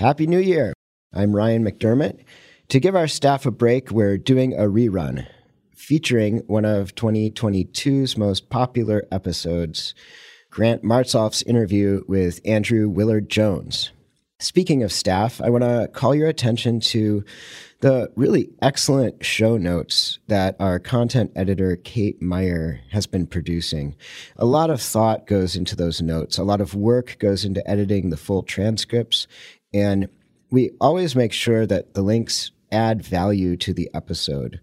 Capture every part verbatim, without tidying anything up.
Happy New Year. I'm Ryan McDermott. To give our staff a break, we're doing a rerun featuring one of twenty twenty-two's most popular episodes, Grant Marzoff's interview with Andrew Willard-Jones. Speaking of staff, I want to call your attention to the really excellent show notes that our content editor, Kate Meyer, has been producing. A lot of thought goes into those notes. A lot of work goes into editing the full transcripts. And we always make sure that the links add value to the episode.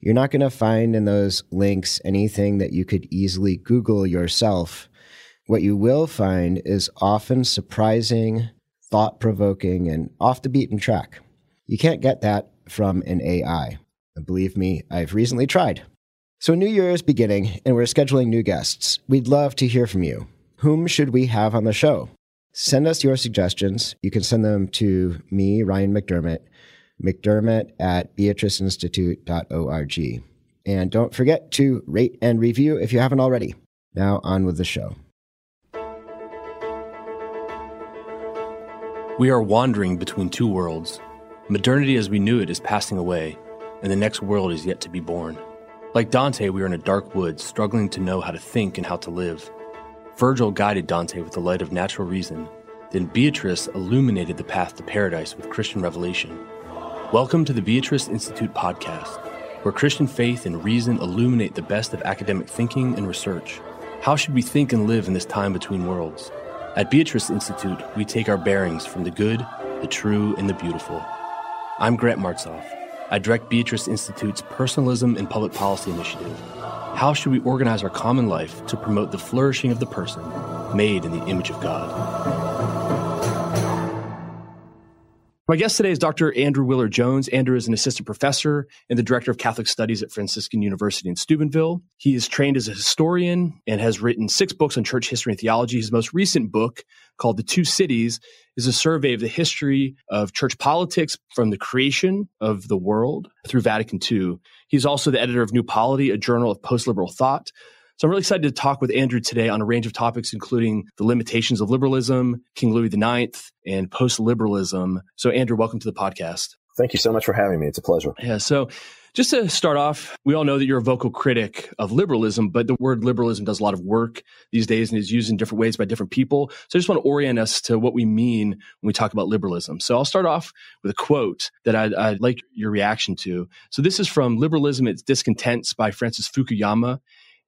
You're not going to find in those links anything that you could easily Google yourself. What you will find is often surprising, thought-provoking, and off-the-beaten track. You can't get that from an A I. Believe me, I've recently tried. So New Year is beginning, and we're scheduling new guests. We'd love to hear from you. Whom should we have on the show? Send us your suggestions. You can send them to me, Ryan McDermott, McDermott at beatrice institute dot org. And don't forget to rate and review if you haven't already. Now on with the show. We are wandering between two worlds. Modernity as we knew it is passing away, and the next world is yet to be born. Like Dante, we are in a dark wood, struggling to know how to think and how to live. Virgil guided Dante with the light of natural reason. Then Beatrice illuminated the path to paradise with Christian revelation. Welcome to the Beatrice Institute podcast, where Christian faith and reason illuminate the best of academic thinking and research. How should we think and live in this time between worlds? At Beatrice Institute, we take our bearings from the good, the true, and the beautiful. I'm Grant Marzoff. I direct Beatrice Institute's Personalism and Public Policy Initiative. How should we organize our common life to promote the flourishing of the person made in the image of God? My guest today is Doctor Andrew Willard-Jones. Andrew is an assistant professor and the director of Catholic Studies at Franciscan University in Steubenville. He is trained as a historian and has written six books on church history and theology. His most recent book, called The Two Cities, is a survey of the history of church politics from the creation of the world through Vatican two. He's also the editor of New Polity, a journal of post-liberal thought. So I'm really excited to talk with Andrew today on a range of topics, including the limitations of liberalism, King Louis the ninth, and post-liberalism. So Andrew, welcome to the podcast. Thank you so much for having me. It's a pleasure. Yeah. So just to start off, we all know that you're a vocal critic of liberalism, but the word liberalism does a lot of work these days and is used in different ways by different people. So I just want to orient us to what we mean when we talk about liberalism. So I'll start off with a quote that I'd, I'd like your reaction to. So this is from Liberalism and Its Discontents by Francis Fukuyama,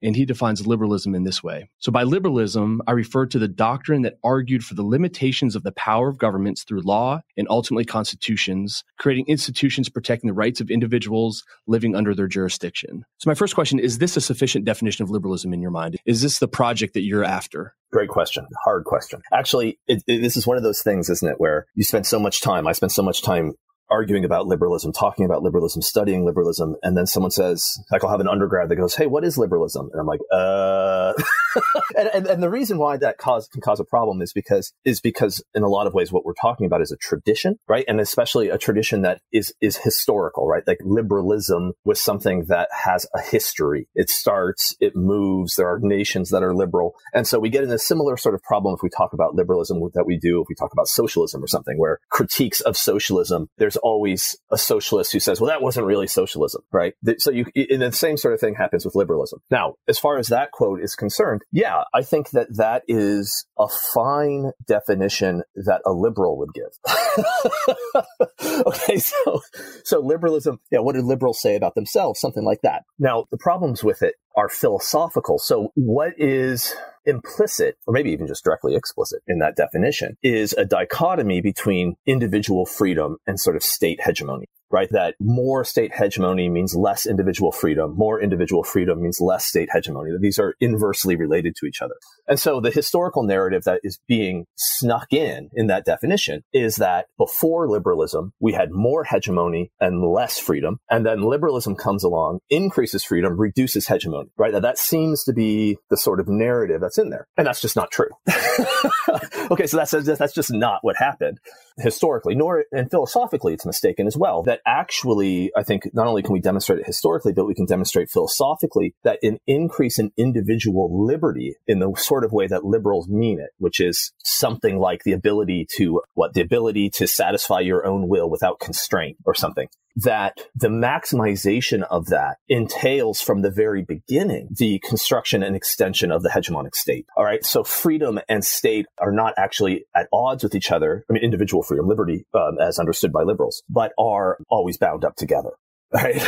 and he defines liberalism in this way. So by liberalism, I refer to the doctrine that argued for the limitations of the power of governments through law and ultimately constitutions, creating institutions protecting the rights of individuals living under their jurisdiction. So my first question, is this a sufficient definition of liberalism in your mind? Is this the project that you're after? Great question. Hard question. Actually, it, it, this is one of those things, isn't it, where you spend so much time, I spend so much time arguing about liberalism, talking about liberalism, studying liberalism. And then someone says, like, I'll have an undergrad that goes, hey, what is liberalism? And I'm like, uh, and, and, and the reason why that cause can cause a problem is because, is because in a lot of ways, what we're talking about is a tradition, right? And especially a tradition that is, is historical, right? Like liberalism was something that has a history. It starts, it moves. There are nations that are liberal. And so we get in a similar sort of problem if we talk about liberalism that we do, if we talk about socialism or something, where critiques of socialism, there's always a socialist who says, well, that wasn't really socialism, right? So you, and the same sort of thing happens with liberalism. Now, as far as that quote is concerned, yeah, I think that that is a fine definition that a liberal would give. Okay, so, so liberalism, yeah, what do liberals say about themselves? Something like that. Now, the problems with it are philosophical. So what is implicit, or maybe even just directly explicit in that definition, is a dichotomy between individual freedom and sort of state hegemony, right? That more state hegemony means less individual freedom. More individual freedom means less state hegemony. These are inversely related to each other. And so the historical narrative that is being snuck in, in that definition, is that before liberalism, we had more hegemony and less freedom. And then liberalism comes along, increases freedom, reduces hegemony, right? Now that seems to be the sort of narrative that's in there. And that's just not true. Okay, so that's, that's just not what happened historically, nor, and philosophically, it's mistaken as well. That actually, I think not only can we demonstrate it historically, but we can demonstrate philosophically that an increase in individual liberty in the sort sort of way that liberals mean it, which is something like the ability to, what, the ability to satisfy your own will without constraint or something, that the maximization of that entails from the very beginning the construction and extension of the hegemonic state. All right. So freedom and state are not actually at odds with each other. I mean, individual freedom, liberty, um, as understood by liberals, but are always bound up together. Right.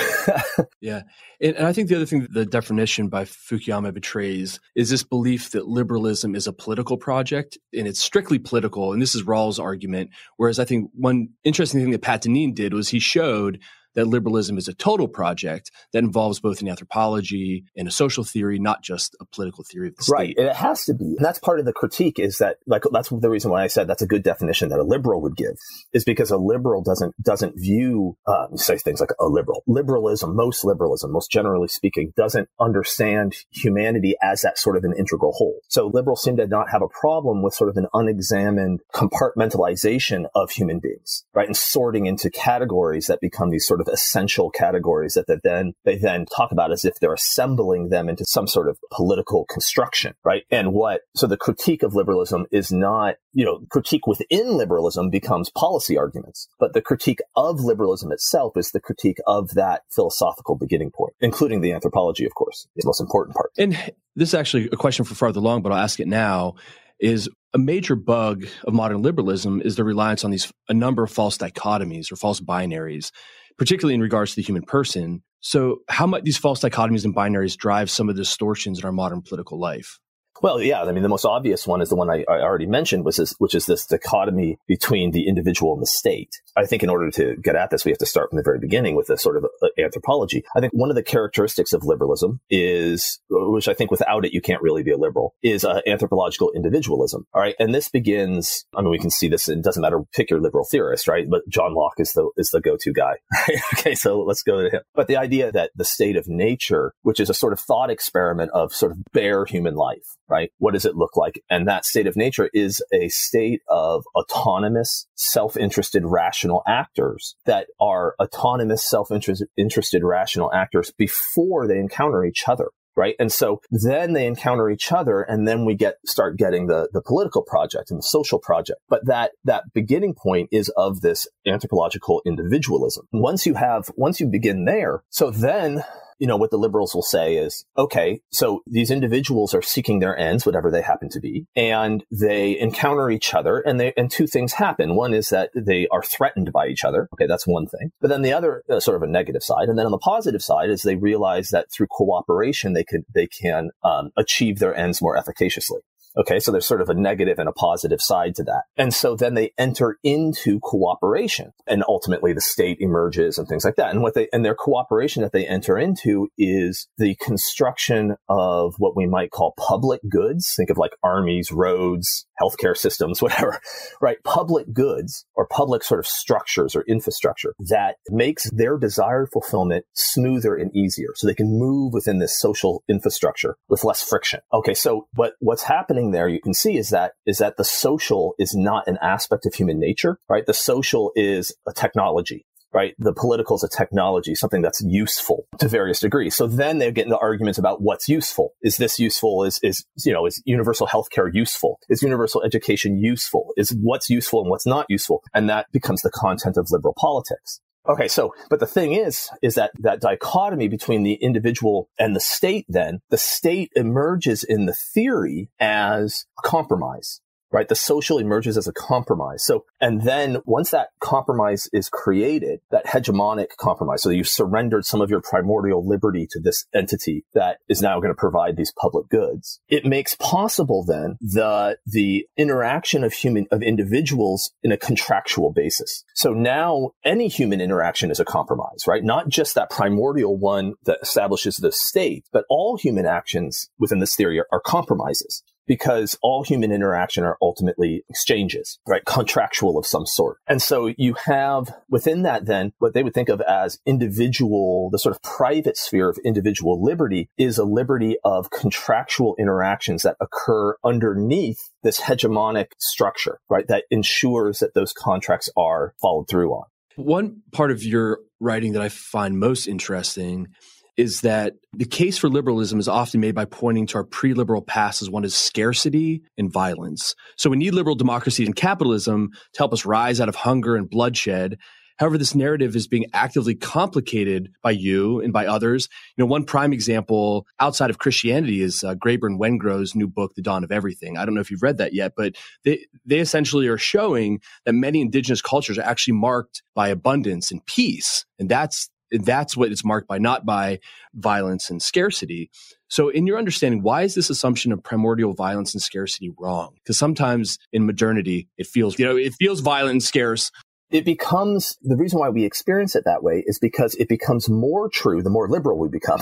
Yeah. And, and I think the other thing that the definition by Fukuyama betrays is this belief that liberalism is a political project and it's strictly political. And this is Rawls' argument. Whereas I think one interesting thing that Pat Deneen did was he showed that liberalism is a total project that involves both an anthropology and a social theory, not just a political theory of the state. Right, and it has to be. And that's part of the critique is that, like, that's the reason why I said that's a good definition that a liberal would give, is because a liberal doesn't doesn't view, um, say things like a liberal. Liberalism, most liberalism, most generally speaking, doesn't understand humanity as that sort of an integral whole. So liberals seem to not have a problem with sort of an unexamined compartmentalization of human beings, right, and sorting into categories that become these sort of essential categories that they then they then talk about as if they're assembling them into some sort of political construction, right? And what so the critique of liberalism is not, you know, critique within liberalism becomes policy arguments, but the critique of liberalism itself is the critique of that philosophical beginning point, including the anthropology, of course, is the most important part. And this is actually a question for farther along, but I'll ask it now. Is a major bug of modern liberalism is the reliance on these a number of false dichotomies or false binaries, particularly in regards to the human person. So how might these false dichotomies and binaries drive some of the distortions in our modern political life? Well, yeah, I mean, the most obvious one is the one I, I already mentioned, was this, which is this dichotomy between the individual and the state. I think in order to get at this, we have to start from the very beginning with a sort of anthropology. I think one of the characteristics of liberalism is, which I think without it, you can't really be a liberal, is uh, anthropological individualism. All right. And this begins, I mean, we can see this, it doesn't matter, pick your liberal theorist, right? But John Locke is the, is the go-to guy. Right? Okay. So let's go to him. But the idea that the state of nature, which is a sort of thought experiment of sort of bare human life, right? What does it look like? And that state of nature is a state of autonomous, self-interested, rational actors that are autonomous, self-interested, rational actors before they encounter each other, right? And so then they encounter each other, and then we get start getting the, the political project and the social project. But that that beginning point is of this anthropological individualism. Once you have, once you begin there, so then, you know, what the liberals will say is, okay, so these individuals are seeking their ends, whatever they happen to be, and they encounter each other, and they and two things happen. One is that they are threatened by each other. Okay, that's one thing. But then the other, uh, sort of a negative side, and then on the positive side is they realize that through cooperation they could they can um, achieve their ends more efficaciously. Okay, so there's sort of a negative and a positive side to that. And so then they enter into cooperation, and ultimately the state emerges and things like that. And what they, and their cooperation that they enter into is the construction of what we might call public goods. Think of like armies, roads, healthcare systems, whatever, right? Public goods or public sort of structures or infrastructure that makes their desired fulfillment smoother and easier, so they can move within this social infrastructure with less friction. Okay, so what, what's happening there, you can see, is that is that the social is not an aspect of human nature, right? The social is a technology, right? The political is a technology, something that's useful to various degrees. So then they get into arguments about what's useful. Is this useful? Is, is, you know, is universal healthcare useful? Is universal education useful? Is what's useful and what's not useful? And that becomes the content of liberal politics. Okay, so, but the thing is, is that that dichotomy between the individual and the state, then, the state emerges in the theory as a compromise, right? The social emerges as a compromise. So, and then once that compromise is created, that hegemonic compromise, so that you've surrendered some of your primordial liberty to this entity that is now going to provide these public goods, it makes possible then the, the interaction of human, of individuals in a contractual basis. So now any human interaction is a compromise, right? Not just that primordial one that establishes the state, but all human actions within this theory are, are compromises. Because all human interaction are ultimately exchanges, right? Contractual of some sort. And so you have within that then what they would think of as individual, the sort of private sphere of individual liberty is a liberty of contractual interactions that occur underneath this hegemonic structure, right? That ensures that those contracts are followed through on. One part of your writing that I find most interesting is that the case for liberalism is often made by pointing to our pre-liberal past as one is scarcity and violence. So we need liberal democracy and capitalism to help us rise out of hunger and bloodshed. However, this narrative is being actively complicated by you and by others. You know, one prime example outside of Christianity is uh, Graeber and Wengrow's new book, The Dawn of Everything. I don't know if you've read that yet, but they, they essentially are showing that many indigenous cultures are actually marked by abundance and peace. And that's, that's what it's marked by, not by violence and scarcity. So in your understanding, why is this assumption of primordial violence and scarcity wrong? Because sometimes in modernity, it feels, you know, it feels violent and scarce. It becomes, the reason why we experience it that way is because it becomes more true the more liberal we become.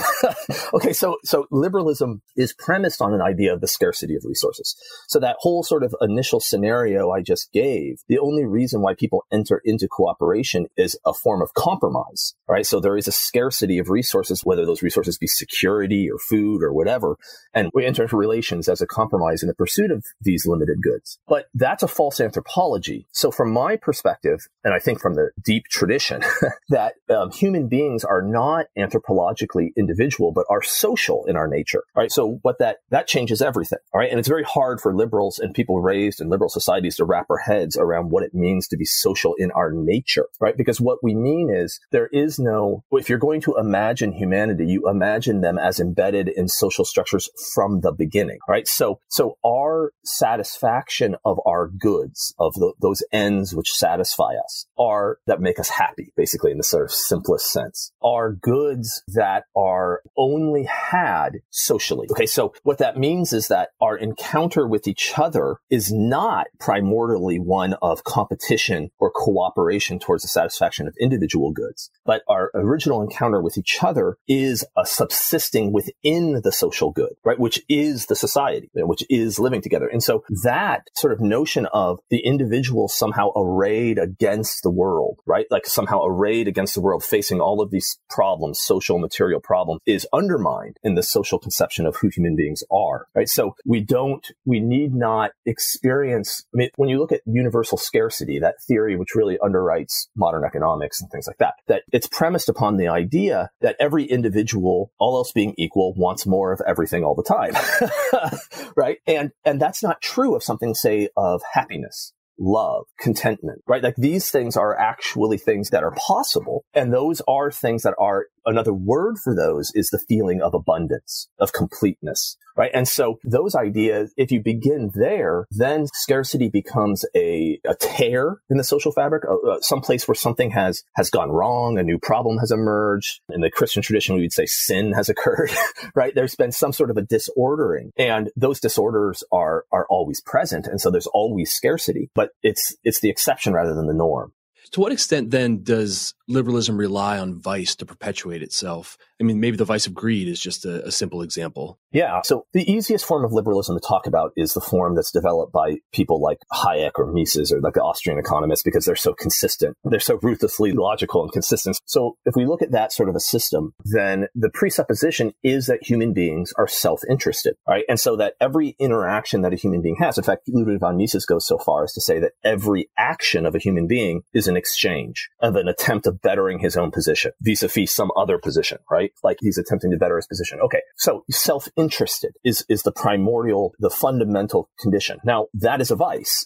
Okay, so so liberalism is premised on an idea of the scarcity of resources. So that whole sort of initial scenario I just gave, the only reason why people enter into cooperation is a form of compromise, right? So there is a scarcity of resources, whether those resources be security or food or whatever, and we enter into relations as a compromise in the pursuit of these limited goods. But that's a false anthropology. So from my perspective, and I think from the deep tradition, that um, human beings are not anthropologically individual, but are social in our nature. All right. So what that, that changes everything. All right. And it's very hard for liberals and people raised in liberal societies to wrap our heads around what it means to be social in our nature. Right. Because what we mean is there is no, if you're going to imagine humanity, you imagine them as embedded in social structures from the beginning. All right. So, so our satisfaction of our goods, of the, those ends which satisfy us, are that make us happy, basically, in the sort of simplest sense, are goods that are only had socially. Okay, so what that means is that our encounter with each other is not primordially one of competition or cooperation towards the satisfaction of individual goods, but our original encounter with each other is a subsisting within the social good, right, which is the society, which is living together. And so that sort of notion of the individual somehow arrayed against the world, right? Like somehow arrayed against the world, facing all of these problems, social, material problems, is undermined in the social conception of who human beings are, right? So we don't, we need not experience, I mean, when you look at universal scarcity, that theory which really underwrites modern economics and things like that, that it's premised upon the idea that every individual, all else being equal, wants more of everything all the time, right? And, and that's not true of something, say, of happiness, love, contentment, right? Like these things are actually things that are possible. And those are things that are, another word for those is the feeling of abundance, of completeness, right? And so those ideas, if you begin there, then scarcity becomes a, a tear in the social fabric, uh, someplace where something has, has gone wrong, a new problem has emerged. In the Christian tradition, we would say sin has occurred, right? There's been some sort of a disordering, and those disorders are, are always present. And so there's always scarcity, but it's, it's the exception rather than the norm. To what extent, then, does liberalism rely on vice to perpetuate itself? I mean, maybe the vice of greed is just a, a simple example. Yeah. So the easiest form of liberalism to talk about is the form that's developed by people like Hayek or Mises or like the Austrian economists, because they're so consistent. They're so ruthlessly logical and consistent. So if we look at that sort of a system, then the presupposition is that human beings are self-interested, right? And so that every interaction that a human being has, in fact, Ludwig von Mises goes so far as to say that every action of a human being is an exchange of an attempt of bettering his own position vis-a-vis some other position, right? Like he's attempting to better his position. Okay. So self-interested is, is the primordial, the fundamental condition. Now that is a vice.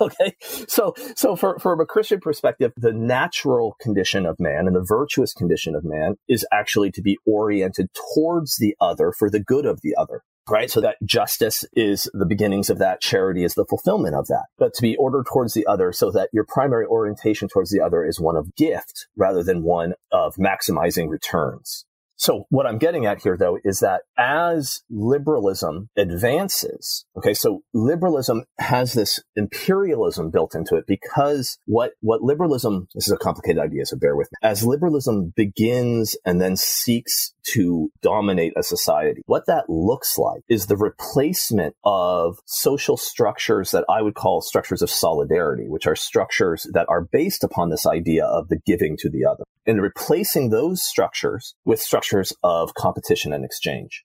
Okay. So, so for, from a Christian perspective, the natural condition of man and the virtuous condition of man is actually to be oriented towards the other for the good of the other. Right. So that justice is the beginnings of that. Charity is the fulfillment of that. But to be ordered towards the other so that your primary orientation towards the other is one of gift rather than one of maximizing returns. So what I'm getting at here, though, is that as liberalism advances, okay, so liberalism has this imperialism built into it because what, what liberalism, this is a complicated idea, so bear with me, as liberalism begins and then seeks to dominate a society, what that looks like is the replacement of social structures that I would call structures of solidarity, which are structures that are based upon this idea of the giving to the other, and replacing those structures with structures of competition and exchange.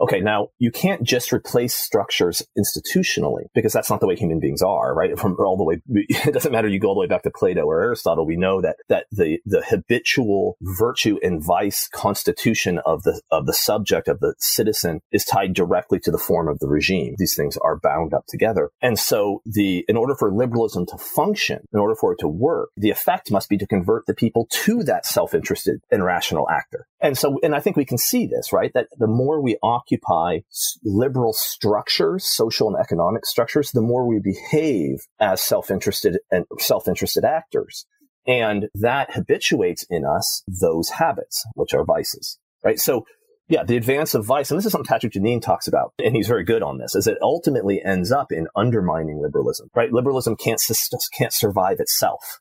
Okay, now you can't just replace structures institutionally, because that's not the way human beings are, right? From all the way, it doesn't matter you go all the way back to Plato or Aristotle, we know that that the the habitual virtue and vice constitution of the of the subject, of the citizen, is tied directly to the form of the regime. These things are bound up together. And so the in order for liberalism to function, in order for it to work, the effect must be to convert the people to that self-interested and rational actor. And so, and I think we can see this, right? That the more we occupy liberal structures, social and economic structures, the more we behave as self-interested and self-interested actors. And that habituates in us those habits, which are vices, right? So, yeah, the advance of vice, and this is something Patrick Deneen talks about, and he's very good on this, is it ultimately ends up in undermining liberalism, right? Liberalism can't can't survive itself.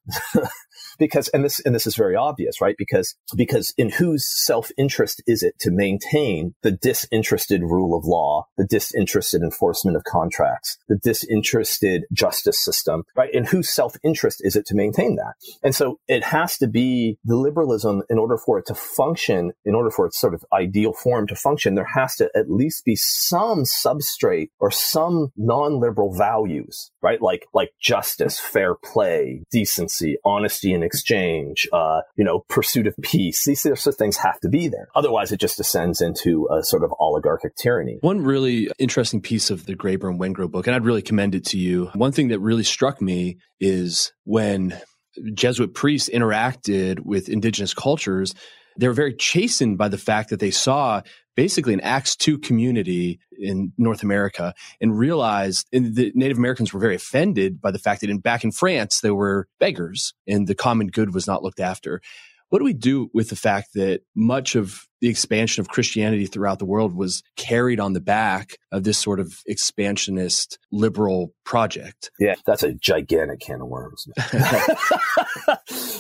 Because, and this, and this is very obvious, right? Because, because in whose self-interest is it to maintain the disinterested rule of law, the disinterested enforcement of contracts, the disinterested justice system, right? In whose self-interest is it to maintain that? And so it has to be the liberalism, in order for it to function, in order for its sort of ideal form to function, there has to at least be some substrate or some non-liberal values, right? Like, like justice, fair play, decency, honesty, and exchange, uh, you know, pursuit of peace. These sorts of things have to be there. Otherwise, it just descends into a sort of oligarchic tyranny. One really interesting piece of the Graeber and Wengrow book, and I'd really commend it to you. One thing that really struck me is when Jesuit priests interacted with indigenous cultures, they were very chastened by the fact that they saw basically an Acts two community in North America, and realized, and the Native Americans were very offended by the fact that in back in France, they were beggars and the common good was not looked after. What do we do with the fact that much of the expansion of Christianity throughout the world was carried on the back of this sort of expansionist liberal project? Yeah, that's a gigantic can of worms.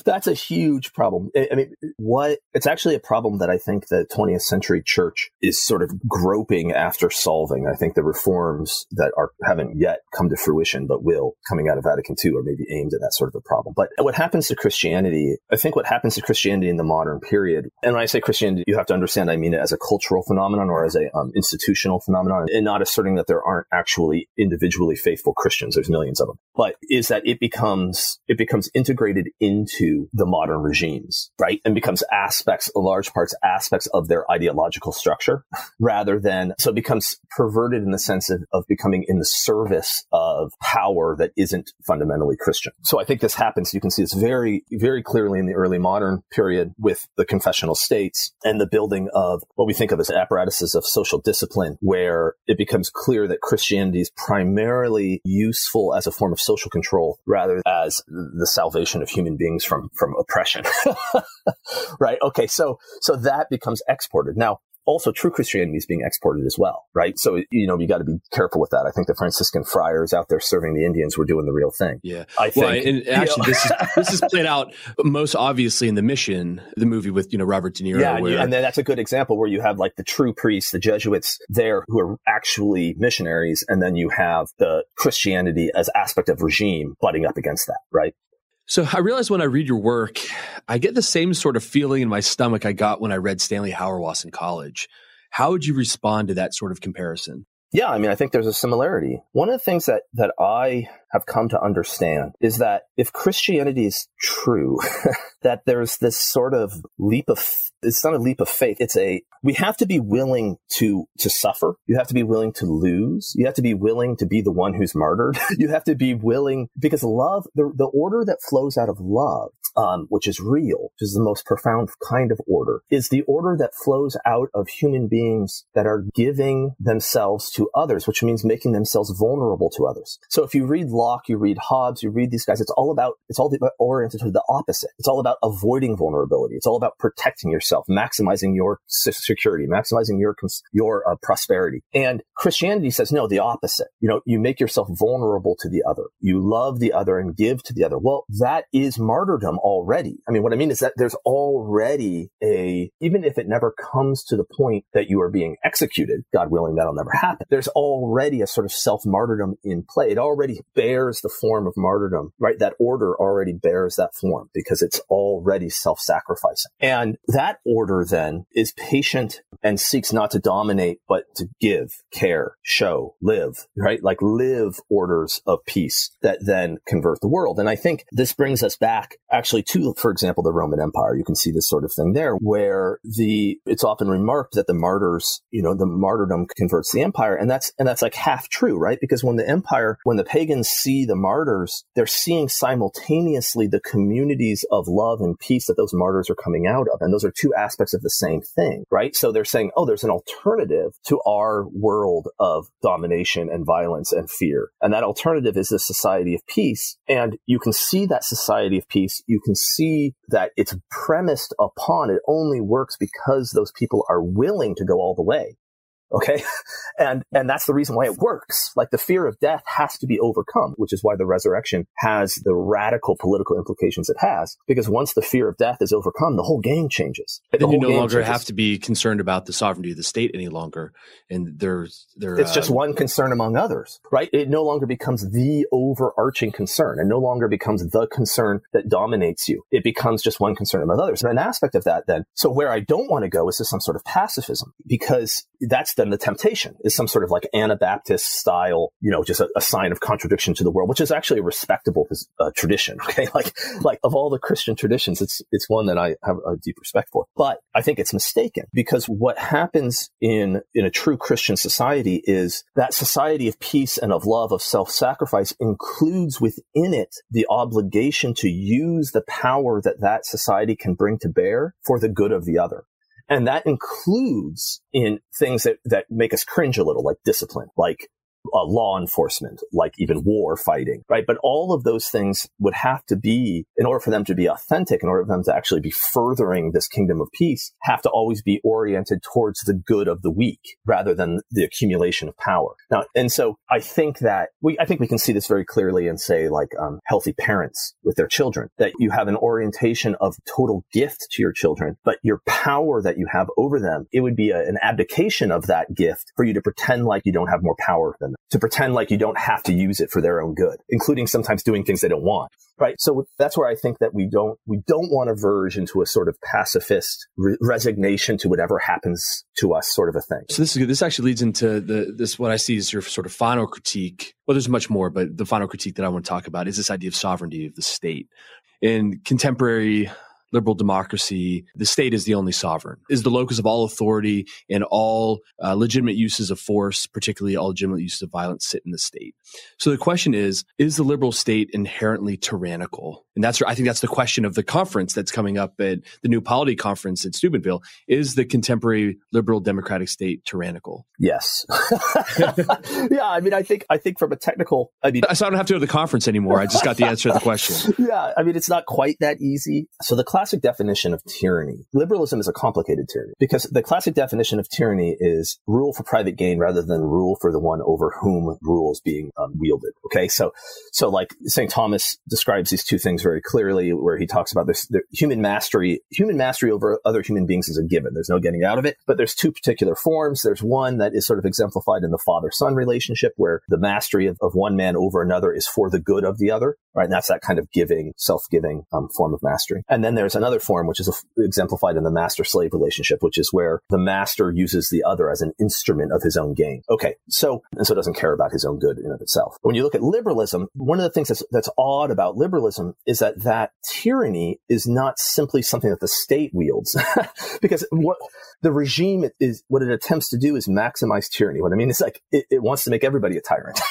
That's a huge problem. I mean, what it's actually a problem that I think the twentieth century church is sort of groping after solving. I think the reforms that are haven't yet come to fruition, but will coming out of Vatican two, are maybe aimed at that sort of a problem. But what happens to Christianity, I think what happens to Christianity in the modern period, and when I say Christianity, you have to understand, I mean it as a cultural phenomenon or as a um, institutional phenomenon, and not asserting that there aren't actually individually faithful Christians. There's millions of them. But is that it becomes, it becomes integrated into the modern regimes, right? And becomes aspects, large parts, aspects of their ideological structure, rather than, so it becomes perverted in the sense of, of becoming in the service of power that isn't fundamentally Christian. So I think this happens, you can see this very, very clearly in the early modern period with the confessional states and the building of what we think of as apparatuses of social discipline, where it becomes clear that Christianity is primarily useful as a form of social control rather than as the salvation of human beings from, from oppression. Right? Okay. So, so that becomes exported. Now, also, true Christianity is being exported as well, right? So, you know, you got to be careful with that. I think the Franciscan friars out there serving the Indians were doing the real thing. Yeah. I think. Well, and actually, this is, this is played out most obviously in The Mission, the movie with, you know, Robert De Niro. Yeah, where... and then that's a good example where you have like the true priests, the Jesuits there who are actually missionaries, and then you have the Christianity as aspect of regime butting up against that, right? So I realized when I read your work, I get the same sort of feeling in my stomach I got when I read Stanley Hauerwas in college. How would you respond to that sort of comparison? Yeah, I mean, I think there's a similarity. One of the things that, that I have come to understand is that if Christianity is true, that there's this sort of leap of, it's not a leap of faith. It's a, we have to be willing to, to suffer. You have to be willing to lose. You have to be willing to be the one who's martyred. You have to be willing, because love, the, the order that flows out of love, um, which is real, which is the most profound kind of order, is the order that flows out of human beings that are giving themselves to others, which means making themselves vulnerable to others. So if you read Locke, you read Hobbes, you read these guys, it's all about, it's all oriented to the opposite. It's all about avoiding vulnerability. It's all about protecting yourself, maximizing your security, maximizing your your uh, prosperity. And Christianity says, no, the opposite. You know, you make yourself vulnerable to the other. You love the other and give to the other. Well, that is martyrdom already. I mean, what I mean is that there's already a, even if it never comes to the point that you are being executed, God willing, that'll never happen. There's already a sort of self-martyrdom in play. It already bears the form of martyrdom, right? That order already bears that form because it's already self-sacrificing. And that order then is patient and seeks not to dominate, but to give, care, show, live, right? Like live orders of peace that then convert the world. And I think this brings us back actually to, for example, the Roman Empire. You can see this sort of thing there where the, it's often remarked that the martyrs, you know, the martyrdom converts the empire. And that's, and that's like half true, right? Because when the empire, when the pagans see the martyrs, they're seeing simultaneously the communities of love and peace that those martyrs are coming out of. And those are two aspects of the same thing, right? So they're saying, oh, there's an alternative to our world of domination and violence and fear. And that alternative is this society of peace. And you can see that society of peace. You can see that it's premised upon, it only works because those people are willing to go all the way. Okay. And, and that's the reason why it works. Like the fear of death has to be overcome, which is why the resurrection has the radical political implications it has. Because once the fear of death is overcome, the whole game changes. And the then you no longer changes. Have to be concerned about the sovereignty of the state any longer. And there's, there, it's uh, just one concern among others, right? It no longer becomes the overarching concern and no longer becomes the concern that dominates you. It becomes just one concern among others. And an aspect of that then, so where I don't want to go is to some sort of pacifism, because that's the And the temptation is some sort of like Anabaptist style, you know, just a, a sign of contradiction to the world, which is actually a respectable uh, tradition. Okay, like like of all the Christian traditions, it's it's one that I have a deep respect for. But I think it's mistaken, because what happens in in a true Christian society is that society of peace and of love, of self-sacrifice, includes within it the obligation to use the power that that society can bring to bear for the good of the other. And that includes in things that, that make us cringe a little, like discipline, like uh, law enforcement, like even war fighting, right? But all of those things would have to be, in order for them to be authentic, in order for them to actually be furthering this kingdom of peace, have to always be oriented towards the good of the weak rather than the accumulation of power. Now, and so I think that we, I think we can see this very clearly in, say, like um, healthy parents with their children, that you have an orientation of total gift to your children, but your power that you have over them, it would be a, an abdication of that gift for you to pretend like you don't have more power than them, to pretend like you don't have to use it for their own good, including sometimes doing things they don't want, right? So that's where I think that we don't we don't want to verge into a sort of pacifist re- resignation to whatever happens to us sort of a thing. So this is good. This actually leads into the this what I see is your sort of final critique. Well, there's much more, but the final critique that I want to talk about is this idea of sovereignty of the state. In contemporary liberal democracy, the state is the only sovereign, is the locus of all authority, and all uh, legitimate uses of force, particularly all legitimate uses of violence, sit in the state. So the question is, is the liberal state inherently tyrannical? And that's, I think that's the question of the conference that's coming up at the New Polity conference at Steubenville. Is the contemporary liberal democratic state tyrannical? Yes. Yeah, I mean, I think I think from a technical... I mean, so I don't have to go to the conference anymore. I just got the answer to the question. Yeah, I mean, it's not quite that easy. So the classic definition of tyranny, liberalism is a complicated tyranny, because the classic definition of tyranny is rule for private gain rather than rule for the one over whom rule is being um, wielded. Okay, so so like Saint Thomas describes these two things very clearly, where he talks about this the human mastery human mastery over other human beings is a given. There's no getting out of it. But there's two particular forms. There's one that is sort of exemplified in the father-son relationship, where the mastery of, of one man over another is for the good of the other, right? And that's that kind of giving, self-giving um, form of mastery. And then there's another form, which is a, exemplified in the master-slave relationship, which is where the master uses the other as an instrument of his own gain. Okay, so and so doesn't care about his own good in and of itself. When you look at liberalism, one of the things that's, that's odd about liberalism is that that tyranny is not simply something that the state wields, because what the regime is, what it attempts to do is maximize tyranny. What I mean is like it, it wants to make everybody a tyrant,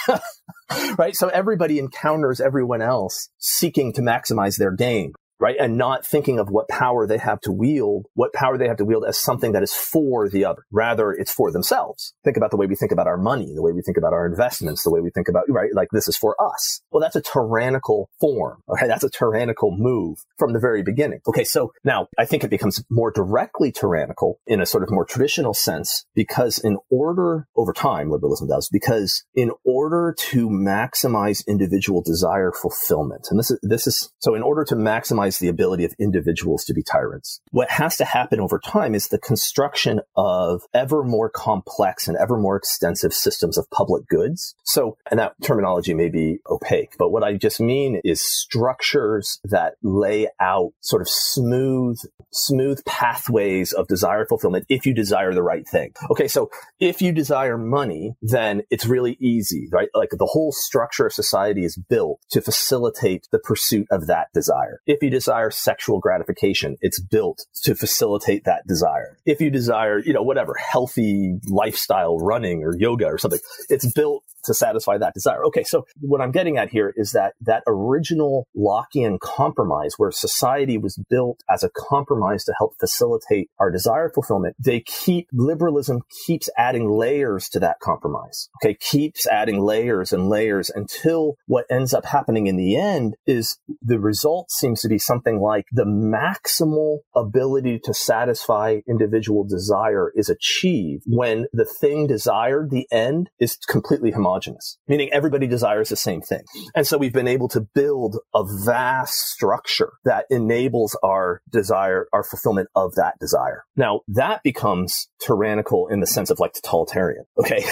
right? So everybody encounters everyone else seeking to maximize their gain, right? And not thinking of what power they have to wield, what power they have to wield as something that is for the other. Rather, it's for themselves. Think about the way we think about our money, the way we think about our investments, the way we think about, right? Like, this is for us. Well, that's a tyrannical form. Okay. That's a tyrannical move from the very beginning. Okay. So now I think it becomes more directly tyrannical in a sort of more traditional sense, because in order, over time, liberalism does, because in order to maximize individual desire fulfillment, and this is, this is, so in order to maximize denies the ability of individuals to be tyrants. What has to happen over time is the construction of ever more complex and ever more extensive systems of public goods. So, and that terminology may be opaque, but what I just mean is structures that lay out sort of smooth, smooth pathways of desire fulfillment if you desire the right thing. Okay, so if you desire money, then it's really easy, right? Like the whole structure of society is built to facilitate the pursuit of that desire. If you desire sexual gratification, it's built to facilitate that desire. If you desire, you know, whatever, healthy lifestyle, running or yoga or something, it's built to satisfy that desire. Okay, so what I'm getting at here is that that original Lockean compromise where society was built as a compromise to help facilitate our desire fulfillment, they keep, liberalism keeps adding layers to that compromise. Okay, keeps adding layers and layers until what ends up happening in the end is the result seems to be something like the maximal ability to satisfy individual desire is achieved when the thing desired, the end, is completely homogenous. Meaning everybody desires the same thing. And so we've been able to build a vast structure that enables our desire, our fulfillment of that desire. Now, that becomes tyrannical in the sense of like totalitarian, okay?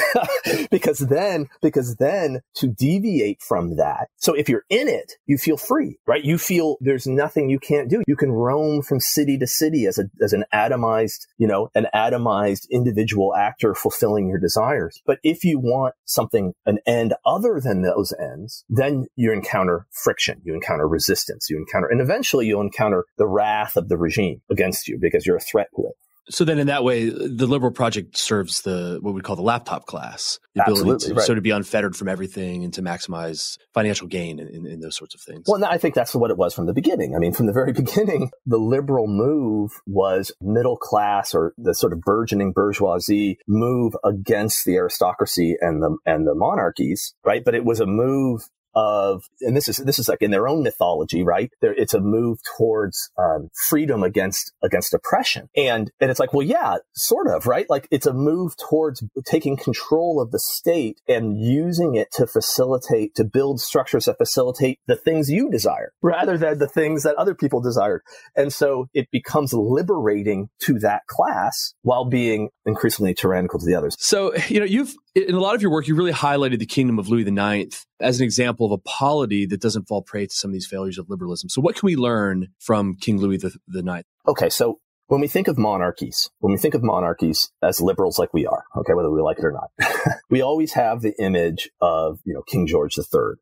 because then, because then to deviate from that, so if you're in it, you feel free, right? You feel there's nothing you can't do. You can roam from city to city as a as an atomized, you know, an atomized individual actor fulfilling your desires. But if you want something an end other than those ends, then you encounter friction, you encounter resistance, you encounter, and eventually you'll encounter the wrath of the regime against you because you're a threat to it. So then in that way, the liberal project serves the what we call the laptop class, the Absolutely, ability to right. sort of be unfettered from everything and to maximize financial gain in, in, in those sorts of things. Well, I think that's what it was from the beginning. I mean, from the very beginning, the liberal move was middle class or the sort of burgeoning bourgeoisie move against the aristocracy and the and the monarchies, right? But it was a move of, and this is this is like in their own mythology, right? There, it's a move towards um, freedom against against oppression, and and it's like, well, yeah, sort of, right? Like it's a move towards taking control of the state and using it to facilitate, to build structures that facilitate the things you desire, rather than the things that other people desired. And so it becomes liberating to that class while being increasingly tyrannical to the others. So you know, you've in a lot of your work, you really highlighted the kingdom of Louis the Ninth as an example of a polity that doesn't fall prey to some of these failures of liberalism. So what can we learn from King Louis the, the Ninth? Okay, so when we think of monarchies, when we think of monarchies as liberals like we are, okay, whether we like it or not, we always have the image of, you know, King George the Third,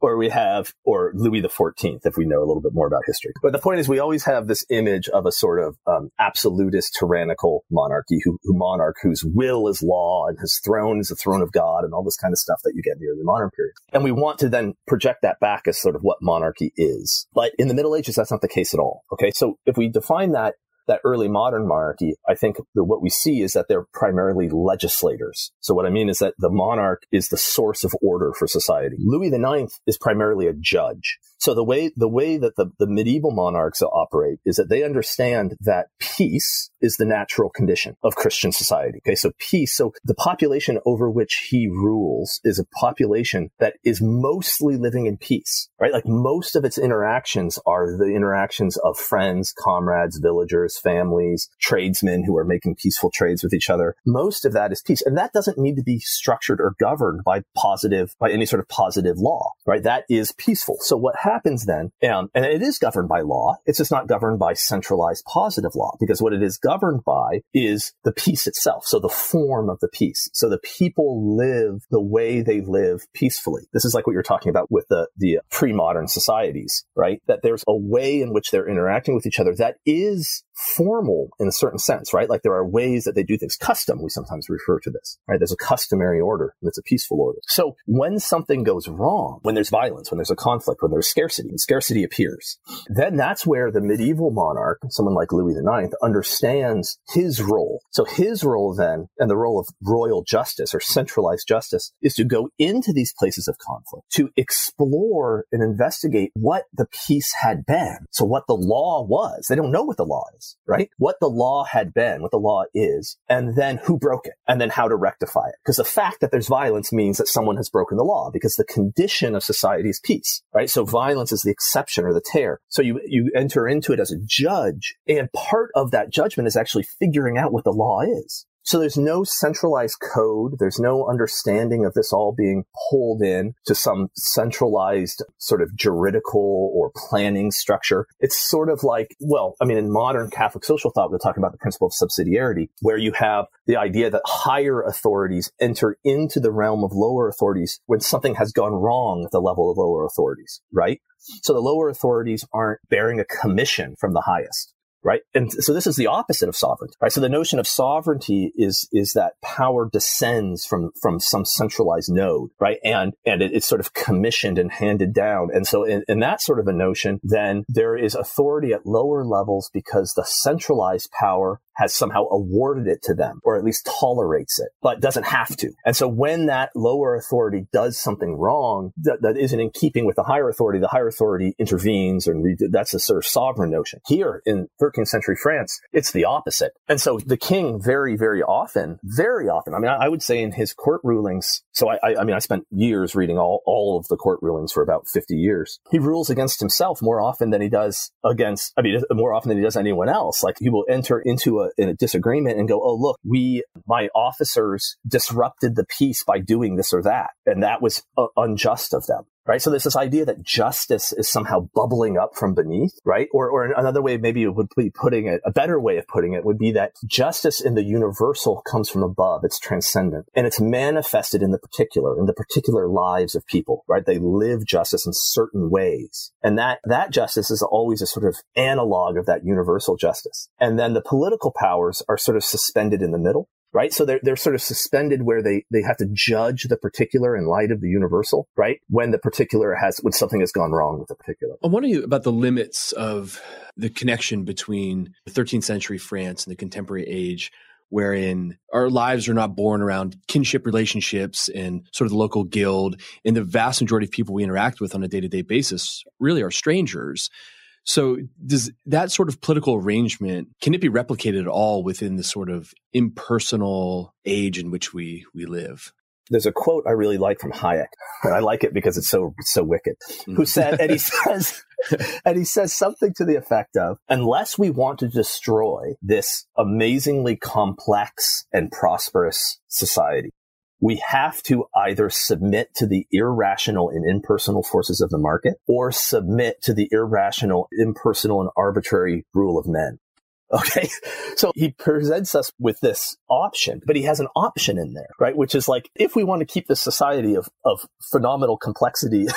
or we have, or Louis the Fourteenth, if we know a little bit more about history. But the point is, we always have this image of a sort of um, absolutist, tyrannical monarchy, who, who monarch whose will is law and his throne is the throne of God and all this kind of stuff that you get in the early modern period. And we want to then project that back as sort of what monarchy is. But in the Middle Ages, that's not the case at all, okay? So if we define that, that early modern monarchy, I think the, what we see is that they're primarily legislators. So what I mean is that the monarch is the source of order for society. Louis the Ninth is primarily a judge. So the way the way that the, the medieval monarchs operate is that they understand that peace is the natural condition of Christian society. Okay, so peace, so the population over which he rules is a population that is mostly living in peace, right? Like most of its interactions are the interactions of friends, comrades, villagers, families, tradesmen who are making peaceful trades with each other. Most of that is peace. And that doesn't need to be structured or governed by positive, by any sort of positive law, right? That is peaceful. So what happens happens then, um, and it is governed by law, it's just not governed by centralized positive law, because what it is governed by is the peace itself, so the form of the peace. So the people live the way they live peacefully. This is like what you're talking about with the, the pre-modern societies, right? That there's a way in which they're interacting with each other that is formal in a certain sense, right? Like there are ways that they do things. Custom, we sometimes refer to this, right? There's a customary order, and it's a peaceful order. So when something goes wrong, when there's violence, when there's a conflict, when there's scarcity, and scarcity appears, then that's where the medieval monarch, someone like Louis the Ninth, understands his role. So his role then, and the role of royal justice or centralized justice, is to go into these places of conflict, to explore and investigate what the peace had been. So what the law was. They don't know what the law is. Right? What the law had been, what the law is, and then who broke it, and then how to rectify it. Because the fact that there's violence means that someone has broken the law, because the condition of society is peace, right? So violence violence is the exception or the tear. So you, you enter into it as a judge, and part of that judgment is actually figuring out what the law is. So there's no centralized code. There's no understanding of this all being pulled in to some centralized sort of juridical or planning structure. It's sort of like, well, I mean, in modern Catholic social thought, we're talking about the principle of subsidiarity, where you have the idea that higher authorities enter into the realm of lower authorities when something has gone wrong at the level of lower authorities, right? So the lower authorities aren't bearing a commission from the highest. Right. And so this is the opposite of sovereignty. Right. So the notion of sovereignty is, is that power descends from, from some centralized node. Right. And, and it, it's sort of commissioned and handed down. And so in, in that sort of a notion, then there is authority at lower levels because the centralized power has somehow awarded it to them, or at least tolerates it, but doesn't have to. And so when that lower authority does something wrong that, that isn't in keeping with the higher authority, the higher authority intervenes, and re- that's a sort of sovereign notion. Here in thirteenth century France, it's the opposite. And so the king very, very often, very often, I mean, I, I would say in his court rulings, so I, I, I mean, I spent years reading all, all of the court rulings for about fifty years. He rules against himself more often than he does against, I mean, more often than he does anyone else. Like, he will enter into a in a disagreement and go, oh, look, we, my officers disrupted the peace by doing this or that. And that was uh, unjust of them. Right. So there's this idea that justice is somehow bubbling up from beneath. Right. Or, or another way, maybe it would be putting it, a better way of putting it would be that justice in the universal comes from above. It's transcendent, and it's manifested in the particular, in the particular lives of people. Right. They live justice in certain ways. And that, that justice is always a sort of analog of that universal justice. And then the political powers are sort of suspended in the middle. Right. So they're, they're sort of suspended where they, they have to judge the particular in light of the universal, right? When the particular has, when something has gone wrong with the particular. I'm wondering about the limits of the connection between the thirteenth century France and the contemporary age, wherein our lives are not born around kinship relationships and sort of the local guild. And the vast majority of people we interact with on a day-to-day basis really are strangers. So does that sort of political arrangement, can it be replicated at all within the sort of impersonal age in which we, we live? There's a quote I really like from Hayek, and I like it because it's so so wicked, who said, and he says, and he says something to the effect of, unless we want to destroy this amazingly complex and prosperous society, we have to either submit to the irrational and impersonal forces of the market, or submit to the irrational, impersonal, and arbitrary rule of men. Okay. So he presents us with this option, but he has an option in there, right? Which is like, if we want to keep this society of, of phenomenal complexity,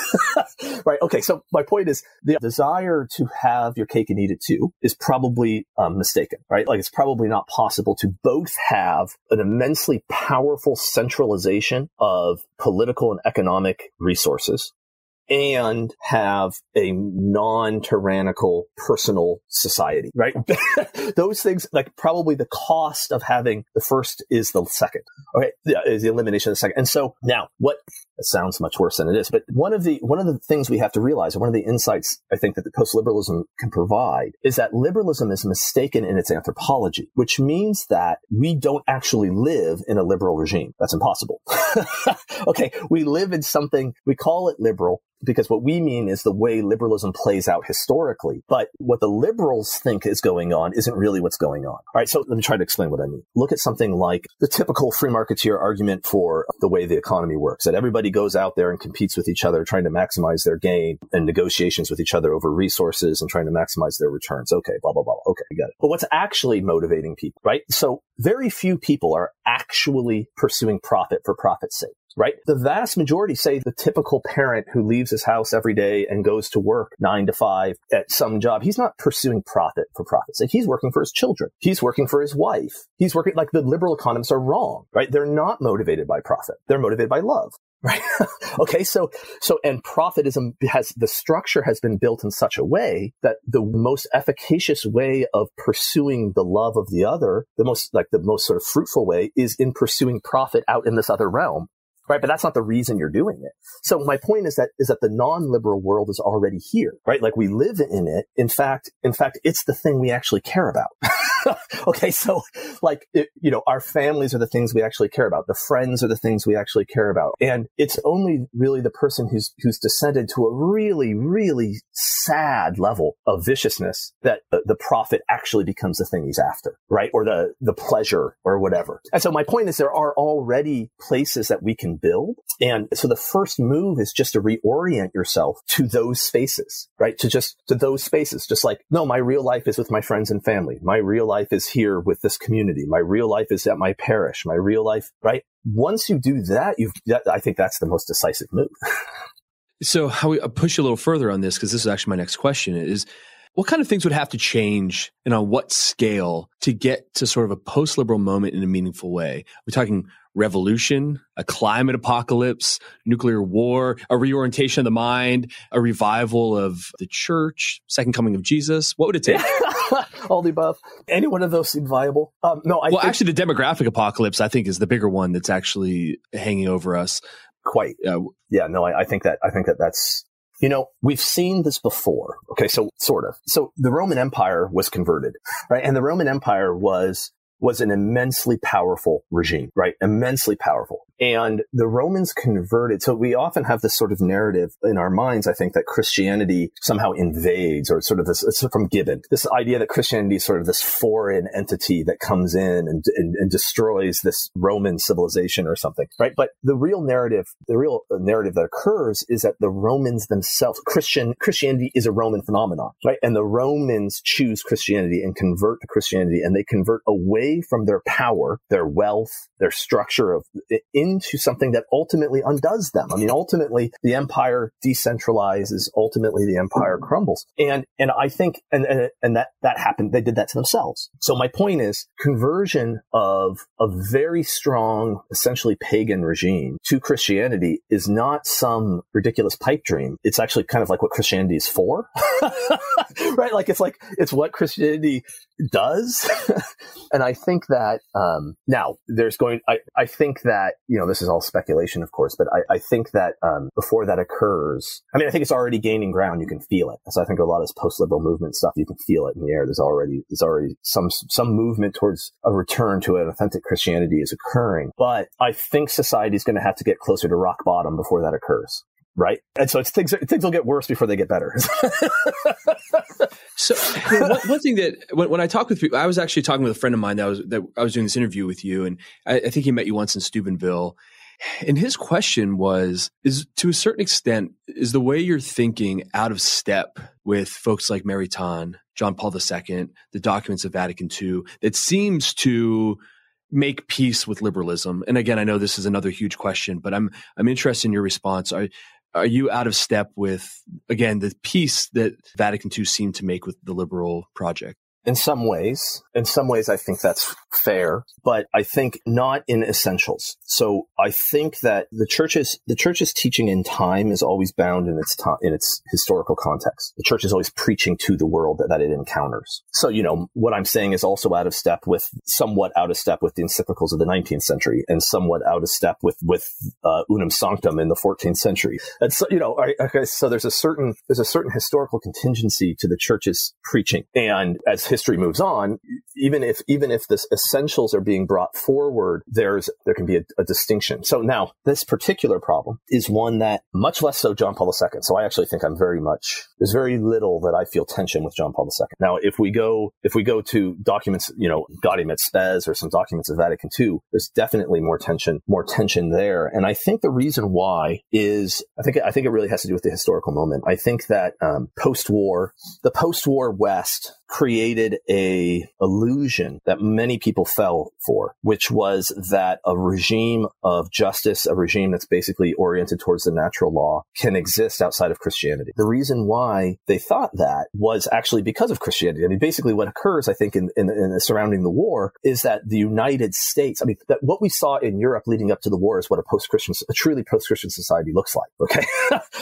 right? Okay. So my point is, the desire to have your cake and eat it too is probably um, mistaken, right? Like, it's probably not possible to both have an immensely powerful centralization of political and economic resources and have a non-tyrannical personal society, right? Those things, like, probably the cost of having the first is the second, okay, is the elimination of the second. And so now, what it sounds much worse than it is, but one of the one of the things we have to realize, one of the insights I think that the post-liberalism can provide, is that liberalism is mistaken in its anthropology, which means that we don't actually live in a liberal regime. That's impossible. Okay, we live in something, we call it liberal, because what we mean is the way liberalism plays out historically. But what the liberals think is going on isn't really what's going on. All right, so let me try to explain what I mean. Look at something like the typical free marketeer argument for the way the economy works, that everybody goes out there and competes with each other, trying to maximize their gain, and negotiations with each other over resources and trying to maximize their returns. Okay, blah, blah, blah. Okay, you got it. But what's actually motivating people, right? So very few people are actually pursuing profit for profit's sake. Right? The vast majority, say the typical parent who leaves his house every day and goes to work nine to five at some job, he's not pursuing profit for profit's sake. He's working for his children. He's working for his wife. He's working, like, the liberal economists are wrong, right? They're not motivated by profit. They're motivated by love. Right. Okay. So, so, and profitism has, the structure has been built in such a way that the most efficacious way of pursuing the love of the other, the most, like, the most sort of fruitful way is in pursuing profit out in this other realm. Right. But that's not the reason you're doing it. So my point is that, is that the non-liberal world is already here, right? Like, we live in it. In fact, in fact, it's the thing we actually care about. Okay, so like, it, you know, our families are the things we actually care about. The friends are the things we actually care about. And it's only really the person who's who's descended to a really, really sad level of viciousness that the, the profit actually becomes the thing he's after, right? Or the, the pleasure or whatever. And so my point is there are already places that we can build. And so the first move is just to reorient yourself to those spaces, right? To just, to those spaces, just like, no, my real life is with my friends and family. My real life is here with this community. My real life is at my parish. My real life, right? Once you do that, you've, that, I think that's the most decisive move. So how we I'll push a little further on this, because this is actually my next question, is what kind of things would have to change and on what scale to get to sort of a post-liberal moment in a meaningful way? We're talking revolution, a climate apocalypse, nuclear war, a reorientation of the mind, a revival of the church, second coming of Jesus. What would it take? All the above. Any one of those seem viable. Um, no, I well, think- actually, the demographic apocalypse, I think, is the bigger one that's actually hanging over us. Quite. Uh, yeah, no, I, I think that I think that that's... You know, we've seen this before. Okay, so sort of. So the Roman Empire was converted, right? And the Roman Empire was was an immensely powerful regime, right? Immensely powerful. And the Romans converted. So we often have this sort of narrative in our minds, I think, that Christianity somehow invades, or sort of this, it's from Gibbon, this idea that Christianity is sort of this foreign entity that comes in and, and, and destroys this Roman civilization or something, right? But the real narrative, the real narrative that occurs is that the Romans themselves, Christian, Christianity is a Roman phenomenon, right? And the Romans choose Christianity and convert to Christianity, and they convert away from their power, their wealth, their structure of into something that ultimately undoes them. I mean, ultimately, the empire decentralizes. Ultimately, the empire crumbles. And and I think and and, and that, that happened. They did that to themselves. So my point is, conversion of a very strong, essentially pagan regime to Christianity is not some ridiculous pipe dream. It's actually kind of like what Christianity is for, right? Like it's like it's what Christianity does. And I think that um, now there's going. I I think that. You know, this is all speculation, of course, but I, I think that um, before that occurs, I mean, I think it's already gaining ground. You can feel it. So I think a lot of this post-liberal movement stuff, you can feel it in the air. There's already there's already some some movement towards a return to an authentic Christianity is occurring. But I think society is going to have to get closer to rock bottom before that occurs. Right. And so it's things, things will get worse before they get better. So one, one thing that when, when I talk with people, I was actually talking with a friend of mine that was, that I was doing this interview with you. And I, I think he met you once in Steubenville. And his question was, is to a certain extent, is the way you're thinking out of step with folks like Mary Tan, John Paul the Second, the documents of Vatican two, that seems to make peace with liberalism? And again, I know this is another huge question, but I'm, I'm interested in your response. Are Are you out of step with, again, the peace that Vatican two seemed to make with the liberal project? In some ways, in some ways, I think that's fair, but I think not in essentials. So I think that the church's the church's teaching in time is always bound in its time, in its historical context. The church is always preaching to the world that, that it encounters. So you know what I'm saying is also out of step with, somewhat out of step with the encyclicals of the nineteenth century, and somewhat out of step with with uh, Unum Sanctum in the fourteenth century. And so you know, I, okay, so there's a certain there's a certain historical contingency to the church's preaching, and as history moves on, even if even if the essentials are being brought forward, there's there can be a, a distinction. So now this particular problem is one that much less so John Paul the Second. So I actually think I'm very much there's very little that I feel tension with John Paul the Second. Now, if we go if we go to documents, you know, Gaudium et Spes or some documents of Vatican two, there's definitely more tension, more tension there. And I think the reason why is I think I think it really has to do with the historical moment. I think that um, post-war, the post-war West created a illusion that many people fell for, which was that a regime of justice, a regime that's basically oriented towards the natural law, can exist outside of Christianity. The reason why they thought that was actually because of Christianity. I mean, basically what occurs, I think, in, in, in surrounding the war is that the United States, I mean, that what we saw in Europe leading up to the war is what a post-Christian, a truly post-Christian society looks like. Okay.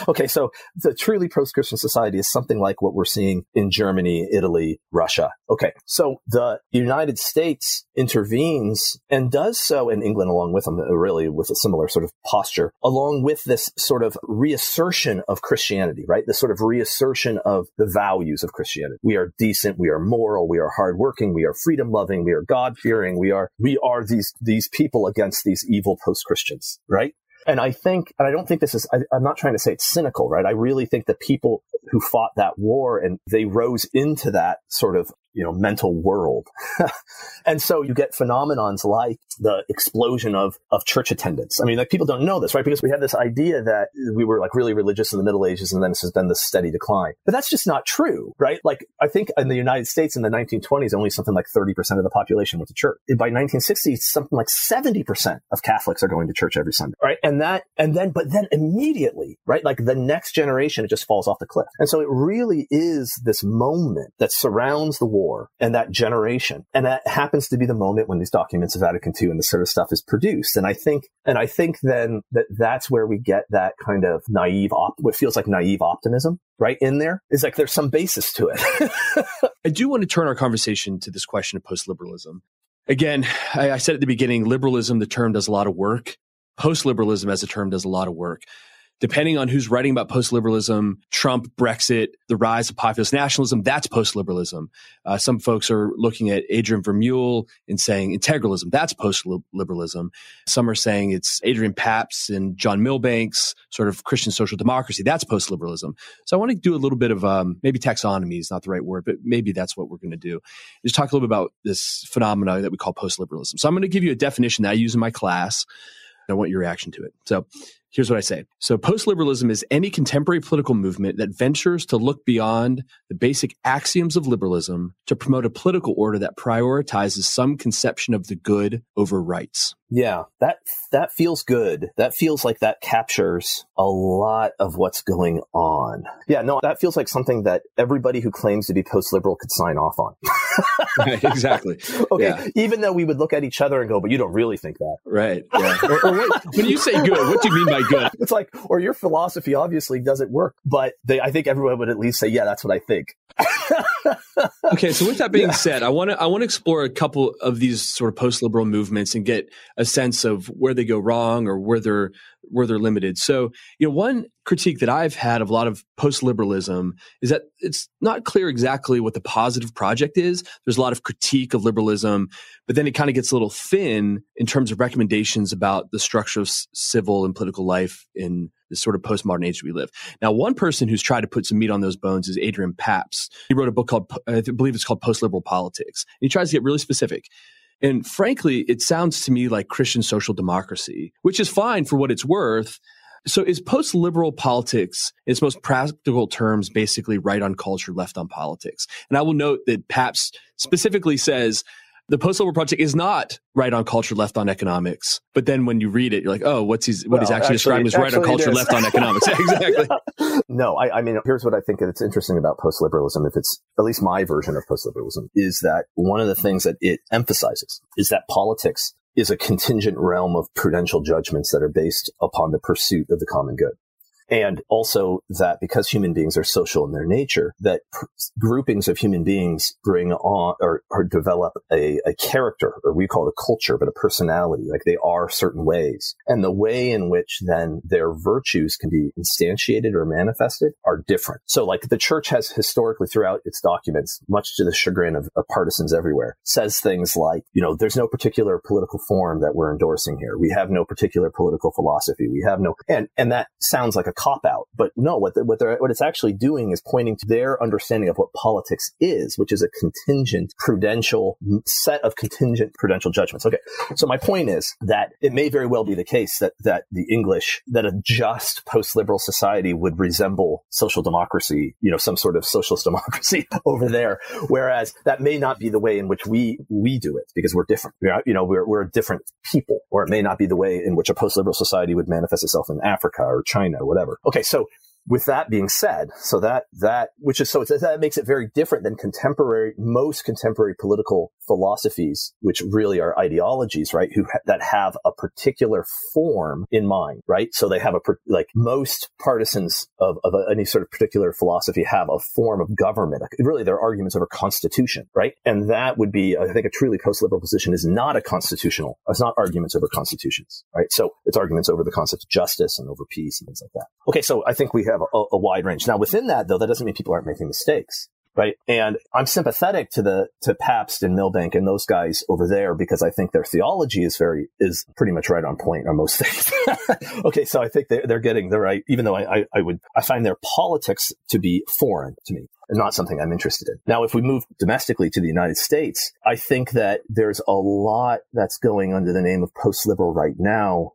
Okay. So the truly post-Christian society is something like what we're seeing in Germany, Italy, Soviet Russia. Okay, so the United States intervenes and does so, and England along with them, really with a similar sort of posture, along with this sort of reassertion of Christianity, right? This sort of reassertion of the values of Christianity. We are decent, we are moral, we are hardworking, we are freedom-loving, we are God-fearing, we are we are these these people against these evil post-Christians, right? And I think, and I don't think this is, I, I'm not trying to say it's cynical, right? I really think that people who fought that war and they rose into that sort of, you know, mental world. And so you get phenomenons like the explosion of, of church attendance. I mean, like people don't know this, right? Because we had this idea that we were like really religious in the Middle Ages and then this has been this steady decline. But that's just not true, right? Like I think in the United States in the nineteen twenties, only something like thirty percent of the population went to church. By nineteen sixty, something like seventy percent of Catholics are going to church every Sunday, right? And that, and then, but then immediately, right? Like the next generation, it just falls off the cliff. And so it really is this moment that surrounds the war and that generation. And that happens to be the moment when these documents of Vatican Two and this sort of stuff is produced. And I think, and I think then that that's where we get that kind of naive, op- what feels like naive optimism, right? In there is like, there's some basis to it. I do want to turn our conversation to this question of post-liberalism. Again, I, I said at the beginning, liberalism, the term does a lot of work. Post-liberalism as a term does a lot of work. Depending on who's writing about post-liberalism, Trump, Brexit, the rise of populist nationalism, that's post-liberalism. Uh, some folks are looking at Adrian Vermeule and saying integralism, that's post-liberalism. Some are saying it's Adrian Pabst and John Milbank's sort of Christian social democracy, that's post-liberalism. So I want to do a little bit of um, maybe taxonomy is not the right word, but maybe that's what we're going to do. Just talk a little bit about this phenomena that we call post-liberalism. So I'm going to give you a definition that I use in my class. I want your reaction to it. So here's what I say. So post-liberalism is any contemporary political movement that ventures to look beyond the basic axioms of liberalism to promote a political order that prioritizes some conception of the good over rights. Yeah, that that feels good. That feels like that captures a lot of what's going on. Yeah, no, that feels like something that everybody who claims to be post-liberal could sign off on. Exactly. Okay, yeah. Even though we would look at each other and go, but you don't really think that. Right. Yeah. or, or what, when you say good, what do you mean by good? It's like, or your philosophy obviously doesn't work, but they, I think everyone would at least say, yeah, that's what I think. Okay, so with that being yeah. said, I want to I want to explore a couple of these sort of post-liberal movements and get a sense of where they go wrong or where they're where they're limited. So, you know, one critique that I've had of a lot of post-liberalism is that it's not clear exactly what the positive project is. There's a lot of critique of liberalism, but then it kind of gets a little thin in terms of recommendations about the structure of s- civil and political life in this sort of postmodern age we live. Now, one person who's tried to put some meat on those bones is Adrian Pabst. He wrote a book called, I believe it's called Post-Liberal Politics. And he tries to get really specific. And frankly, it sounds to me like Christian social democracy, which is fine for what it's worth. So is post-liberal politics, in its most practical terms, basically right on culture, left on politics? And I will note that Pabst specifically says the post-liberal project is not right on culture, left on economics. But then when you read it, you're like, oh, what's he's, what well, he's actually, actually describing is right on culture, left on economics. Exactly. Yeah. No, I, I mean, here's what I think that's interesting about post-liberalism, if it's at least my version of post-liberalism, is that one of the things that it emphasizes is that politics is a contingent realm of prudential judgments that are based upon the pursuit of the common good. And also that because human beings are social in their nature, that pr- groupings of human beings bring on or, or develop a, a character, or we call it a culture, but a personality. Like they are certain ways. And the way in which then their virtues can be instantiated or manifested are different. So like the church has historically throughout its documents, much to the chagrin of, of partisans everywhere, says things like, you know, there's no particular political form that we're endorsing here. We have no particular political philosophy. We have no, and, and that sounds like a cop out, but no, what the, what they're, what it's actually doing is pointing to their understanding of what politics is, which is a contingent prudential set of contingent prudential judgments. Okay, so my point is that it may very well be the case that that the English, that a just post-liberal society would resemble social democracy, you know, some sort of socialist democracy over there, whereas that may not be the way in which we we do it because we're different. We're, you know, we're we're different people, or it may not be the way in which a post-liberal society would manifest itself in Africa or China or whatever. Okay, so With that being said, so that, that, which is, so it's, that makes it very different than contemporary, most contemporary political philosophies, which really are ideologies, right? Who, ha- that have a particular form in mind, right? So they have a, per- like most partisans of, of a, any sort of particular philosophy have a form of government. Really, their arguments over constitution, right? And that would be, I think, a truly post-liberal position is not a constitutional, it's not arguments over constitutions, right? So it's arguments over the concept of justice and over peace and things like that. Okay. So I think we have A, a wide range. Now, within that, though, that doesn't mean people aren't making mistakes, right? And I'm sympathetic to the to Pabst and Milbank and those guys over there because I think their theology is very is pretty much right on point on most things. Okay, so I think they're, they're getting the right, even though I, I, I would I find their politics to be foreign to me. Not something I'm interested in. Now, if we move domestically to the United States, I think that there's a lot that's going under the name of post-liberal right now,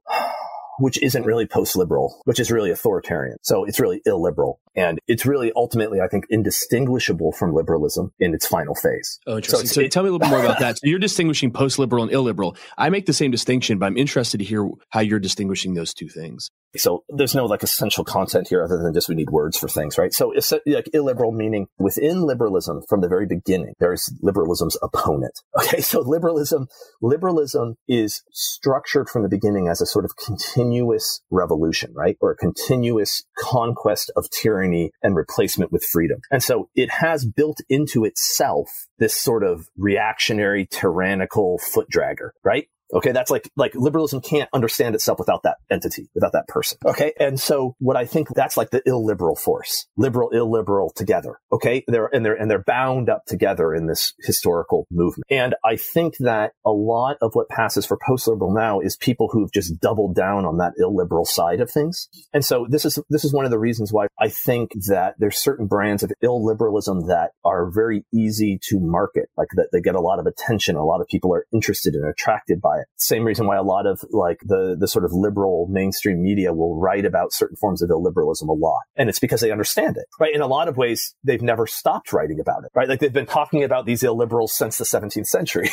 which isn't really post-liberal, which is really authoritarian. So it's really illiberal. And it's really ultimately, I think, indistinguishable from liberalism in its final phase. Oh, interesting. So, so tell me a little bit more about that. So you're distinguishing post-liberal and illiberal. I make the same distinction, but I'm interested to hear how you're distinguishing those two things. So there's no like essential content here other than just we need words for things, right? So like illiberal meaning within liberalism from the very beginning, there's liberalism's opponent. Okay, so liberalism, liberalism is structured from the beginning as a sort of continuous revolution, right? Or a continuous conquest of tyranny and replacement with freedom. And so it has built into itself this sort of reactionary, tyrannical foot dragger, right? Okay, that's like, like liberalism can't understand itself without that entity, without that person. Okay, and so what I think that's like the illiberal force, liberal, illiberal together. Okay, they're, and they're, and they're bound up together in this historical movement. And I think that a lot of what passes for post-liberal now is people who've just doubled down on that illiberal side of things. And so this is, this is one of the reasons why I think that there's certain brands of illiberalism that are very easy to market, like that they get a lot of attention. A lot of people are interested and attracted by it. Same reason why a lot of like the, the sort of liberal mainstream media will write about certain forms of illiberalism a lot. And it's because they understand it, right? In a lot of ways, they've never stopped writing about it, right? Like they've been talking about these illiberals since the seventeenth century,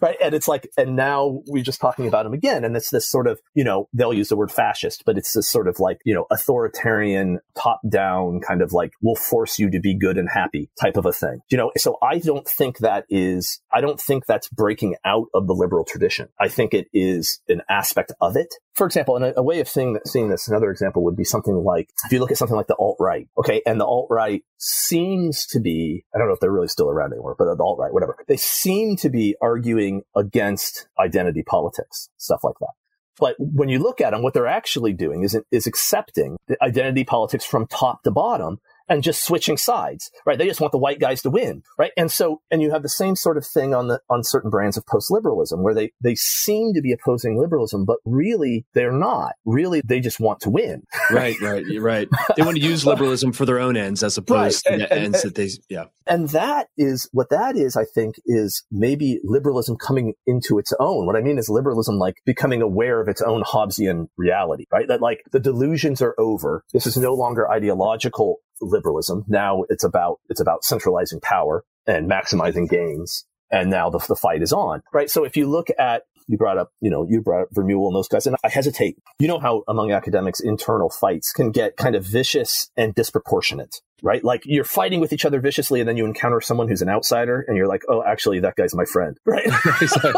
right? And it's like, and now we're just talking about them again. And it's this sort of, you know, they'll use the word fascist, but it's this sort of like, you know, authoritarian, top down kind of like, we'll force you to be good and happy type of a thing. You know, so I don't think that is, I don't think that's breaking out of the liberal tradition. I think it is an aspect of it. For example, and a, a way of seeing, that, seeing this, another example would be something like, if you look at something like the alt-right, okay, and the alt-right seems to be, I don't know if they're really still around anymore, but the alt-right, whatever, they seem to be arguing against identity politics, stuff like that. But when you look at them, what they're actually doing is, is accepting the identity politics from top to bottom, and just switching sides, right? They just want the white guys to win, right? And so, and you have the same sort of thing on the, on certain brands of post-liberalism where they, they seem to be opposing liberalism, but really they're not. Really, they just want to win. Right, right, right. They want to use liberalism for their own ends as opposed right. and, to the and, ends and, that they, yeah. And that is, what that is, I think, is maybe liberalism coming into its own. What I mean is liberalism, like becoming aware of its own Hobbesian reality, right? That like the delusions are over. This is no longer ideological liberalism. Now it's about, it's about centralizing power and maximizing gains. And now the, the fight is on, right? So if you look at, you brought up, you know, you brought up Vermeule and those guys, and I hesitate. You know how among academics, internal fights can get kind of vicious and disproportionate, right? Like you're fighting with each other viciously and then you encounter someone who's an outsider and you're like, oh, actually that guy's my friend, right? Exactly.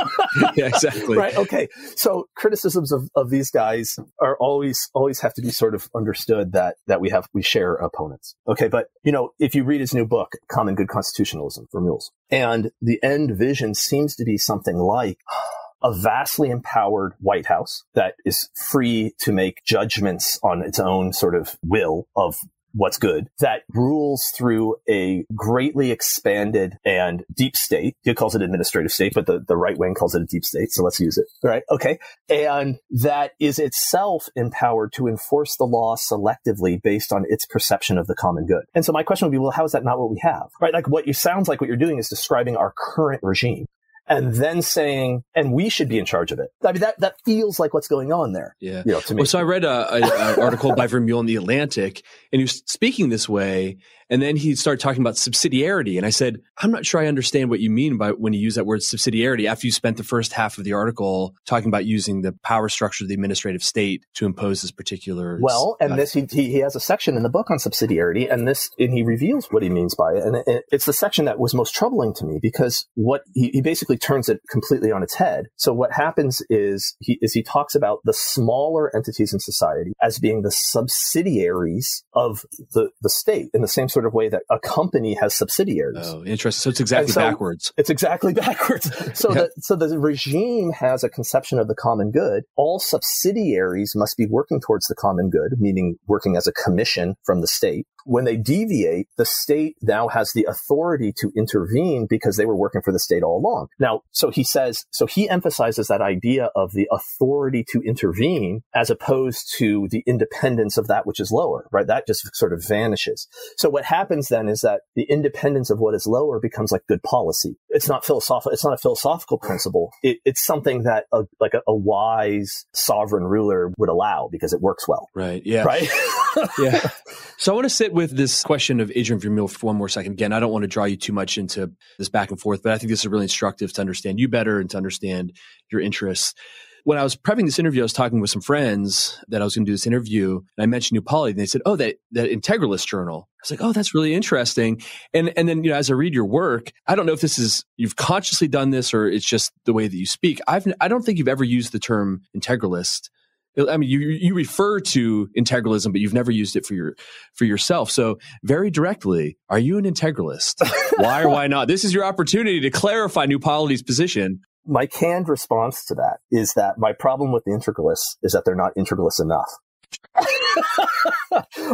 Yeah, exactly. Right. Okay. So criticisms of, of these guys are always, always have to be sort of understood that, that we have, we share opponents. Okay. But you know, if you read his new book, Common Good Constitutionalism, Vermeule's, and the end vision seems to be something like, a vastly empowered White House that is free to make judgments on its own sort of will of what's good, that rules through a greatly expanded and deep state. He calls it administrative state, but the, the right wing calls it a deep state. So let's use it. Right. Okay. And that is itself empowered to enforce the law selectively based on its perception of the common good. And so my question would be, well, how is that not what we have? Right. Like what you sounds like what you're doing is describing our current regime. And then saying, and we should be in charge of it. I mean, that, that feels like what's going on there. Yeah. You know, to me. Well, so I read an article by Vermeule in The Atlantic, and he was speaking this way. And then he started talking about subsidiarity. And I said, I'm not sure I understand what you mean by when you use that word subsidiarity after you spent the first half of the article talking about using the power structure of the administrative state to impose this particular. Well, and uh, this he, he has a section in the book on subsidiarity, and this and he reveals what he means by it. And it, it's the section that was most troubling to me, because what he, he basically turns it completely on its head. So what happens is he, is he talks about the smaller entities in society as being the subsidiaries of the, the state in the same sort of way that a company has subsidiaries. Oh, interesting. So it's exactly so backwards. It's exactly backwards. So, yeah. the, so the regime has a conception of the common good. All subsidiaries must be working towards the common good, meaning working as a commission from the state. When they deviate, the state now has the authority to intervene because they were working for the state all along. Now, so he says, so he emphasizes that idea of the authority to intervene as opposed to the independence of that which is lower, right? That just sort of vanishes. So what happens then is that the independence of what is lower becomes like good policy. It's not philosophical. It's not a philosophical principle. It, it's something that a, like a, a wise sovereign ruler would allow because it works well. Right. Yeah. Right. Yeah. So I want to sit with this question of Adrian Vermeule for one more second. Again, I don't want to draw you too much into this back and forth, but I think this is really instructive to understand you better and to understand your interests. When I was prepping this interview, I was talking with some friends that I was going to do this interview, and I mentioned New Polity, and they said, oh, that, that Integralist journal. I was like, oh, that's really interesting. And and then, you know, as I read your work, I don't know if this is, you've consciously done this or it's just the way that you speak. I've, I don't think you've ever used the term integralist. I mean, you you refer to integralism, but you've never used it for your for yourself. So very directly, are you an integralist? Why or why not? This is your opportunity to clarify New Polity's position. My canned response to that is that my problem with the integralists is that they're not integralists enough.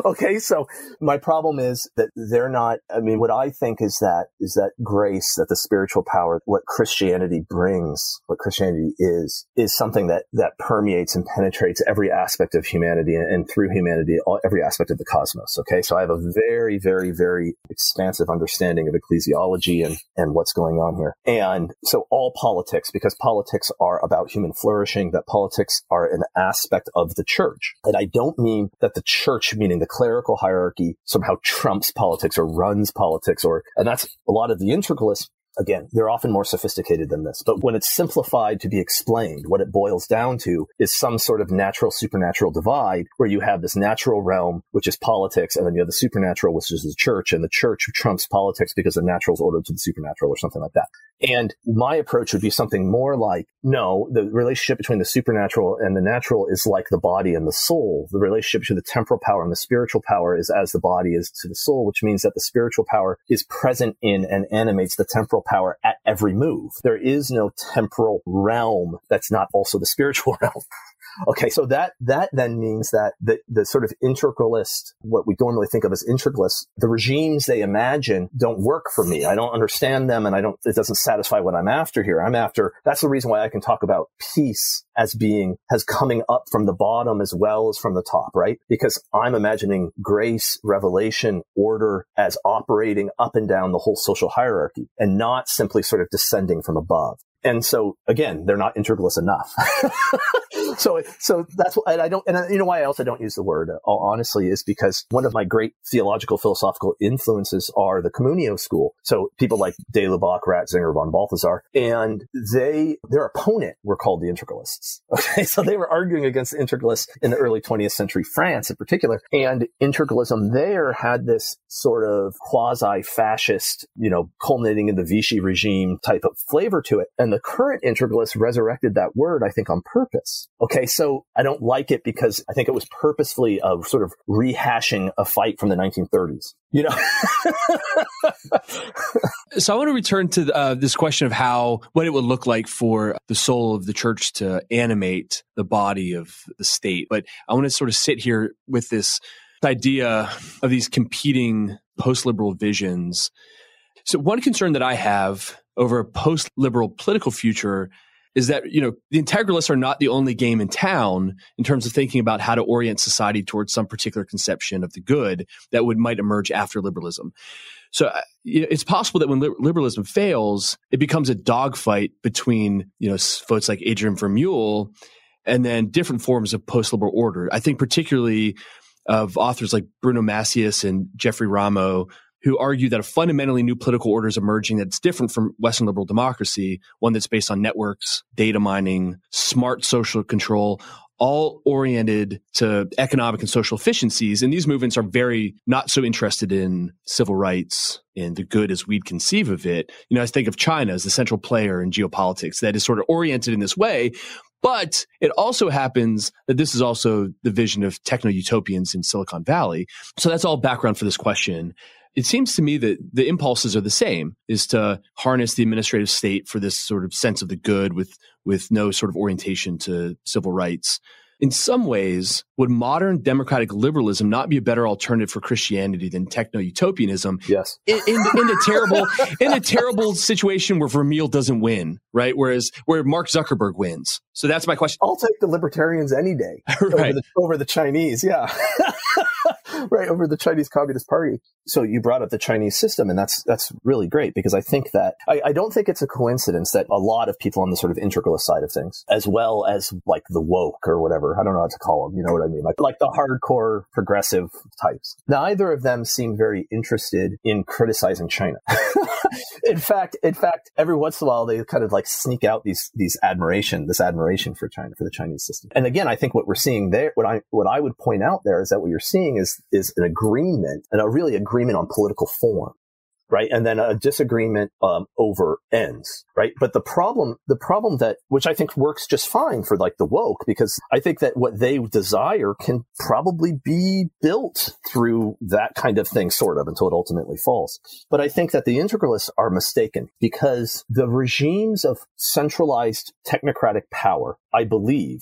Okay, so my problem is that they're not, I mean, what I think is that is that grace, that the spiritual power, what Christianity brings, what Christianity is, is something that, that permeates and penetrates every aspect of humanity and, and through humanity, all, every aspect of the cosmos. Okay, so I have a very, very, very expansive understanding of ecclesiology and, and what's going on here. And so all politics, because politics are about human flourishing, that politics are an aspect of the church. And I don't mean that the church, meaning the clerical hierarchy, somehow trumps politics or runs politics, or, and that's a lot of the integralists. Again, they're often more sophisticated than this, but when it's simplified to be explained, what it boils down to is some sort of natural supernatural divide where you have this natural realm, which is politics, and then you have the supernatural, which is the church, and the church trumps politics because the natural is ordered to the supernatural or something like that. And my approach would be something more like, no, the relationship between the supernatural and the natural is like the body and the soul. The relationship to the temporal power and the spiritual power is as the body is to the soul, which means that the spiritual power is present in and animates the temporal power at every move. There is no temporal realm that's not also the spiritual realm. Okay, so that that then means that the, the sort of integralist, what we normally think of as integralists, the regimes they imagine don't work for me. I don't understand them, and I don't. It doesn't satisfy what I'm after here. I'm after. That's the reason why I can talk about peace as being as coming up from the bottom as well as from the top, right? Because I'm imagining grace, revelation, order as operating up and down the whole social hierarchy, and not simply sort of descending from above. And so again, they're not integralist enough. So, so that's why I don't, and I, you know, why else I don't use the word honestly is because one of my great theological philosophical influences are the Communio school. So people like de Lubac, Ratzinger, von Balthasar, and they, their opponent were called the integralists. Okay. So they were arguing against the integralists in the early twentieth century France in particular. And integralism there had this sort of quasi fascist, you know, culminating in the Vichy regime type of flavor to it. And the current integralists resurrected that word, I think, on purpose. Okay, so I don't like it because I think it was purposefully a sort of rehashing a fight from the nineteen thirties, you know? So I want to return to uh, this question of how, what it would look like for the soul of the church to animate the body of the state. But I want to sort of sit here with this idea of these competing post-liberal visions. So one concern that I have over a post-liberal political future is that, you know, the integralists are not the only game in town in terms of thinking about how to orient society towards some particular conception of the good that would might emerge after liberalism. So it's possible that when liberalism fails, it becomes a dogfight between, you know, folks like Adrian Vermeule and then different forms of post-liberal order. I think particularly of authors like Bruno Massius and Jeffrey Ramo, who argue that a fundamentally new political order is emerging that's different from Western liberal democracy, one that's based on networks, data mining, smart social control, all oriented to economic and social efficiencies. And these movements are very not so interested in civil rights and the good as we'd conceive of it. You know, I think of China as the central player in geopolitics that is sort of oriented in this way. But it also happens that this is also the vision of techno-utopians in Silicon Valley. So that's all background for this question. It seems to me that the impulses are the same, is to harness the administrative state for this sort of sense of the good with, with no sort of orientation to civil rights. In some ways, would modern democratic liberalism not be a better alternative for Christianity than techno-utopianism? Yes. In, in, the, in, the terrible, in the terrible situation where Vermeule doesn't win, right? Whereas where Mark Zuckerberg wins. So that's my question. I'll take the libertarians any day right. over, the, over the Chinese, yeah. Right, over the Chinese Communist Party. So you brought up the Chinese system, and that's that's really great, because I think that I, I don't think it's a coincidence that a lot of people on the sort of integralist side of things, as well as like the woke or whatever, I don't know how to call them, you know what I mean, like, like the hardcore progressive types, neither of them seem very interested in criticizing China. In fact, in fact, every once in a while they kind of like sneak out these these admiration, this admiration for China, for the Chinese system. And again, I think what we're seeing there, what I what I would point out there is that what you're seeing is is an agreement, and a really agreement on political form, right? And then a disagreement um, over ends, right? But the problem, the problem that, which I think works just fine for like the woke, because I think that what they desire can probably be built through that kind of thing, sort of, until it ultimately falls. But I think that the integralists are mistaken, because the regimes of centralized technocratic power, I believe,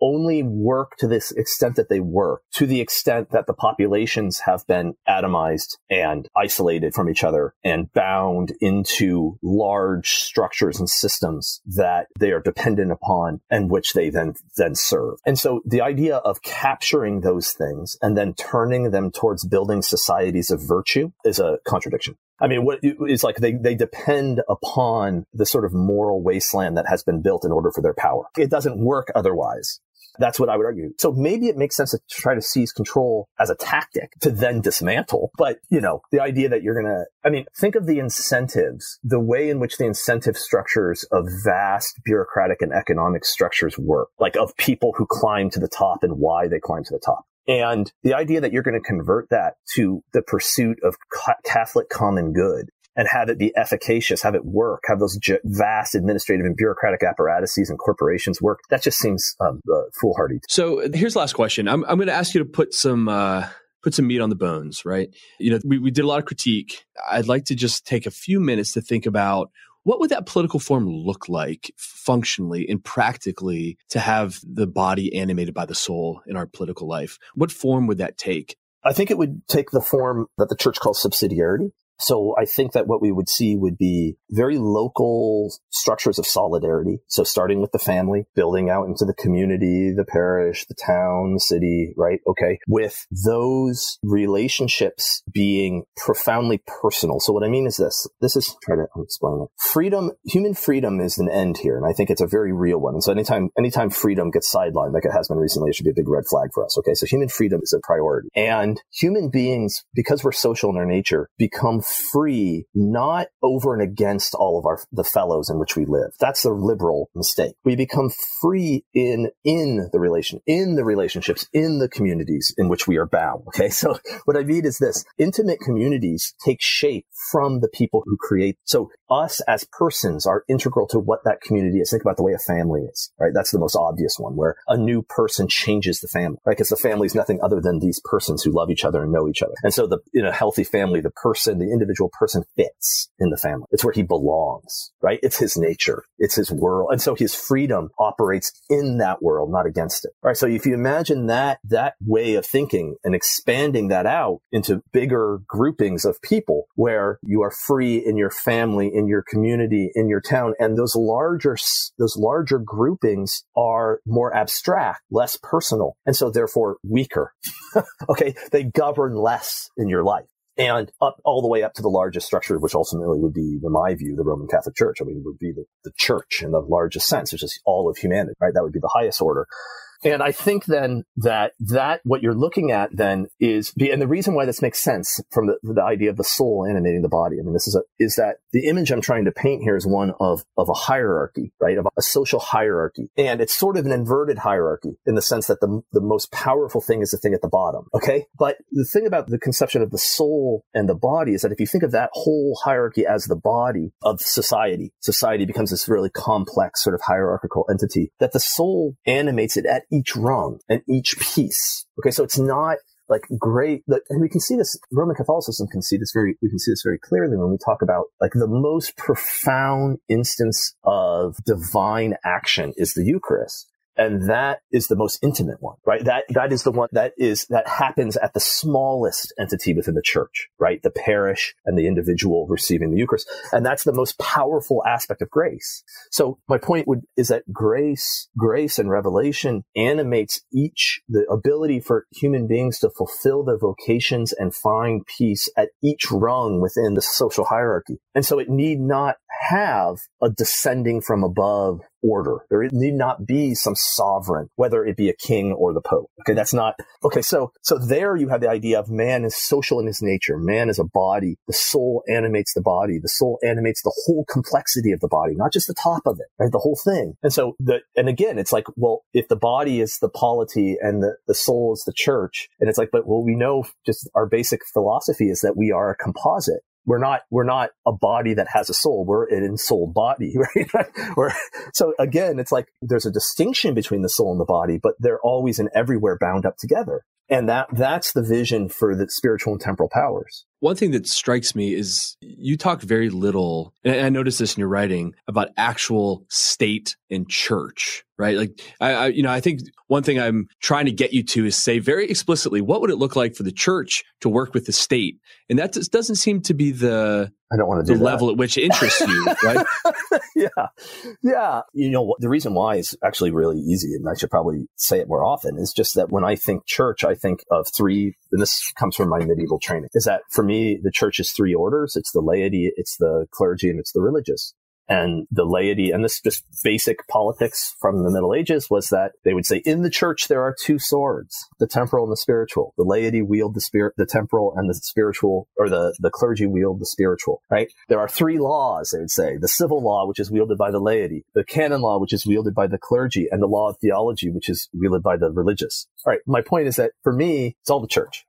only work to this extent that they work, to the extent that the populations have been atomized and isolated from each other and bound into large structures and systems that they are dependent upon and which they then, then serve. And so the idea of capturing those things and then turning them towards building societies of virtue is a contradiction. I mean, what it's like they, they depend upon the sort of moral wasteland that has been built in order for their power. It doesn't work otherwise. That's what I would argue. So maybe it makes sense to try to seize control as a tactic to then dismantle. But, you know, the idea that you're going to, I mean, think of the incentives, the way in which the incentive structures of vast bureaucratic and economic structures work, like of people who climb to the top and why they climb to the top. And the idea that you're going to convert that to the pursuit of Catholic common good and have it be efficacious, have it work, have those ju- vast administrative and bureaucratic apparatuses and corporations work, that just seems um, uh, foolhardy. So here's the last question. I'm, I'm going to ask you to put some uh, put some meat on the bones, right? You know, we, we did a lot of critique. I'd like to just take a few minutes to think about, what would that political form look like functionally and practically to have the body animated by the soul in our political life? What form would that take? I think it would take the form that the church calls subsidiarity. So I think that what we would see would be very local structures of solidarity. So starting with the family, building out into the community, the parish, the town, the city, right? Okay. With those relationships being profoundly personal. So what I mean is this, this is, try to explain it. Freedom, human freedom is an end here. And I think it's a very real one. And so anytime, anytime freedom gets sidelined, like it has been recently, it should be a big red flag for us. Okay. So human freedom is a priority, and human beings, because we're social in our nature, become free, not over and against all of our the fellows in which we live. That's the liberal mistake. We become free in in the relation, in the relationships, in the communities in which we are bound. Okay, so what I mean is this: intimate communities take shape from the people who create. So us as persons are integral to what that community is. Think about the way a family is, right? That's the most obvious one, where a new person changes the family, right? Because the family is nothing other than these persons who love each other and know each other. And so the in a healthy family, the person, the individual person fits in the family. It's where he belongs, right? It's his nature. It's his world. And so his freedom operates in that world, not against it. All right. So if you imagine that, that way of thinking and expanding that out into bigger groupings of people where you are free in your family, in your community, in your town, and those larger, those larger groupings are more abstract, less personal, and so therefore weaker. Okay. They govern less in your life. And up all the way up to the largest structure, which ultimately would be, in my view, the Roman Catholic Church. I mean, it would be the, the church in the largest sense, which is all of humanity, right? That would be the highest order. And I think then that that what you're looking at then is, and the reason why this makes sense from the, the idea of the soul animating the body, I mean, this is a, is that the image I'm trying to paint here is one of, of a hierarchy, right? Of a social hierarchy. And it's sort of an inverted hierarchy in the sense that the, the most powerful thing is the thing at the bottom. Okay. But the thing about the conception of the soul and the body is that if you think of that whole hierarchy as the body of society, society becomes this really complex sort of hierarchical entity, that the soul animates it at each rung and each piece. Okay, so it's not like great, and we can see this, Roman Catholicism can see this very, we can see this very clearly when we talk about like the most profound instance of divine action is the Eucharist. And that is the most intimate one, right? That, that is the one that is, that happens at the smallest entity within the church, right? The parish and the individual receiving the Eucharist. And that's the most powerful aspect of grace. So my point would, is that grace, grace and revelation animates each, the ability for human beings to fulfill their vocations and find peace at each rung within the social hierarchy. And so it need not have a descending from above order. There need not be some sovereign, whether it be a king or the pope. Okay, that's not okay. So, so there you have the idea of man is social in his nature. Man is a body. The soul animates the body. The soul animates the whole complexity of the body, not just the top of it, right? The whole thing. And so, the and again, it's like, well, if the body is the polity and the, the soul is the church, and it's like, but well, we know just our basic philosophy is that we are a composite. We're not, we're not a body that has a soul. We're an ensouled body, right? We're, so again, it's like there's a distinction between the soul and the body, but they're always and everywhere bound up together. And that, that's the vision for the spiritual and temporal powers. One thing that strikes me is you talk very little, and I noticed this in your writing, about actual state and church, right? Like, I, I, you know, I think one thing I'm trying to get you to is say very explicitly, what would it look like for the church to work with the state? And that just doesn't seem to be the, I don't want to do the that. Level at which it interests you, right? Yeah. Yeah. You know, the reason why is actually really easy, and I should probably say it more often, is just that when I think church, I think of three, and this comes from my medieval training, is that for me, the church is three orders. It's the laity, it's the clergy, and it's the religious. And the laity, and this just basic politics from the Middle Ages was that they would say, in the church, there are two swords, the temporal and the spiritual. The laity wield the spirit, the temporal and the spiritual, or the, the clergy wield the spiritual, right? There are three laws, they would say, the civil law, which is wielded by the laity, the canon law, which is wielded by the clergy, and the law of theology, which is wielded by the religious. All right. My point is that for me, it's all the church.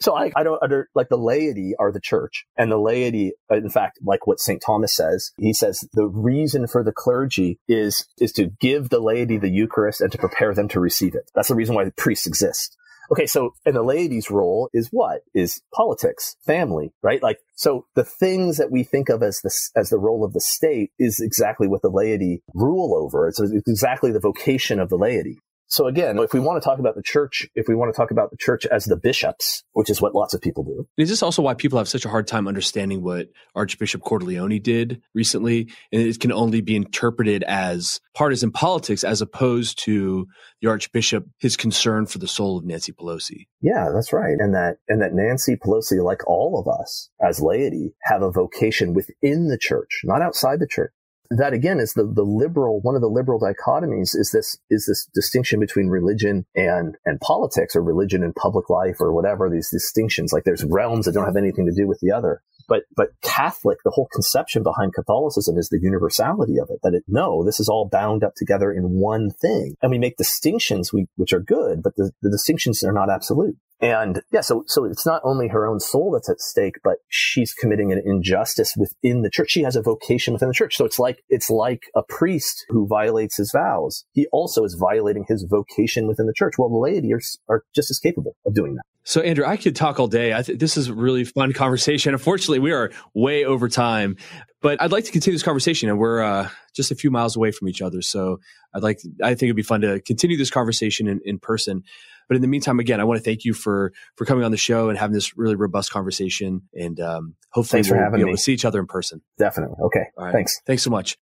So I, I don't under, like the laity are the church, and the laity, in fact, like what Saint Thomas says, he says, the reason for the clergy is is to give the laity the Eucharist and to prepare them to receive it. That's the reason why the priests exist. Okay, so, and the laity's role is what? Is politics, family, right? Like, so the things that we think of as the, as the role of the state is exactly what the laity rule over. It's exactly the vocation of the laity. So again, if we want to talk about the church, if we want to talk about the church as the bishops, which is what lots of people do. Is this also why people have such a hard time understanding what Archbishop Cordileone did recently? And it can only be interpreted as partisan politics as opposed to the Archbishop, his concern for the soul of Nancy Pelosi. Yeah, that's right. And that, and that Nancy Pelosi, like all of us as laity, have a vocation within the church, not outside the church. That again is the, the liberal, one of the liberal dichotomies is this, is this distinction between religion and, and politics, or religion and public life, or whatever, these distinctions. Like there's realms that don't have anything to do with the other. But, but Catholic, the whole conception behind Catholicism is the universality of it, that it, no, this is all bound up together in one thing. And we make distinctions, we, which are good, but the, the distinctions are not absolute. And yeah, so, so it's not only her own soul that's at stake, but she's committing an injustice within the church. She has a vocation within the church. So it's like, it's like a priest who violates his vows. He also is violating his vocation within the church. Well, the laity are, are just as capable of doing that. So Andrew, I could talk all day. I th- this is a really fun conversation. Unfortunately, we are way over time, but I'd like to continue this conversation, and we're uh, just a few miles away from each other. So I'd like to, I think it'd be fun to continue this conversation in, in person. But in the meantime, again, I want to thank you for for coming on the show and having this really robust conversation. And um, hopefully we'll be able to see each other in person. Definitely. Okay. All right. Thanks. Thanks so much.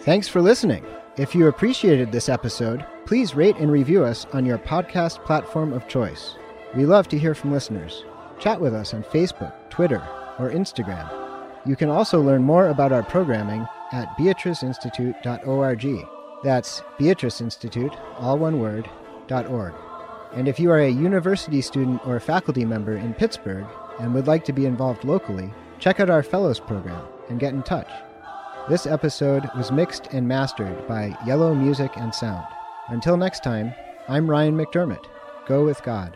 Thanks for listening. If you appreciated this episode, please rate and review us on your podcast platform of choice. We love to hear from listeners. Chat with us on Facebook, Twitter, or Instagram. You can also learn more about our programming at beatrice institute dot org. That's Beatrice Institute, all one word, .org. And if you are a university student or faculty member in Pittsburgh and would like to be involved locally, check out our Fellows program and get in touch. This episode was mixed and mastered by Yellow Music and Sound. Until next time, I'm Ryan McDermott. Go with God.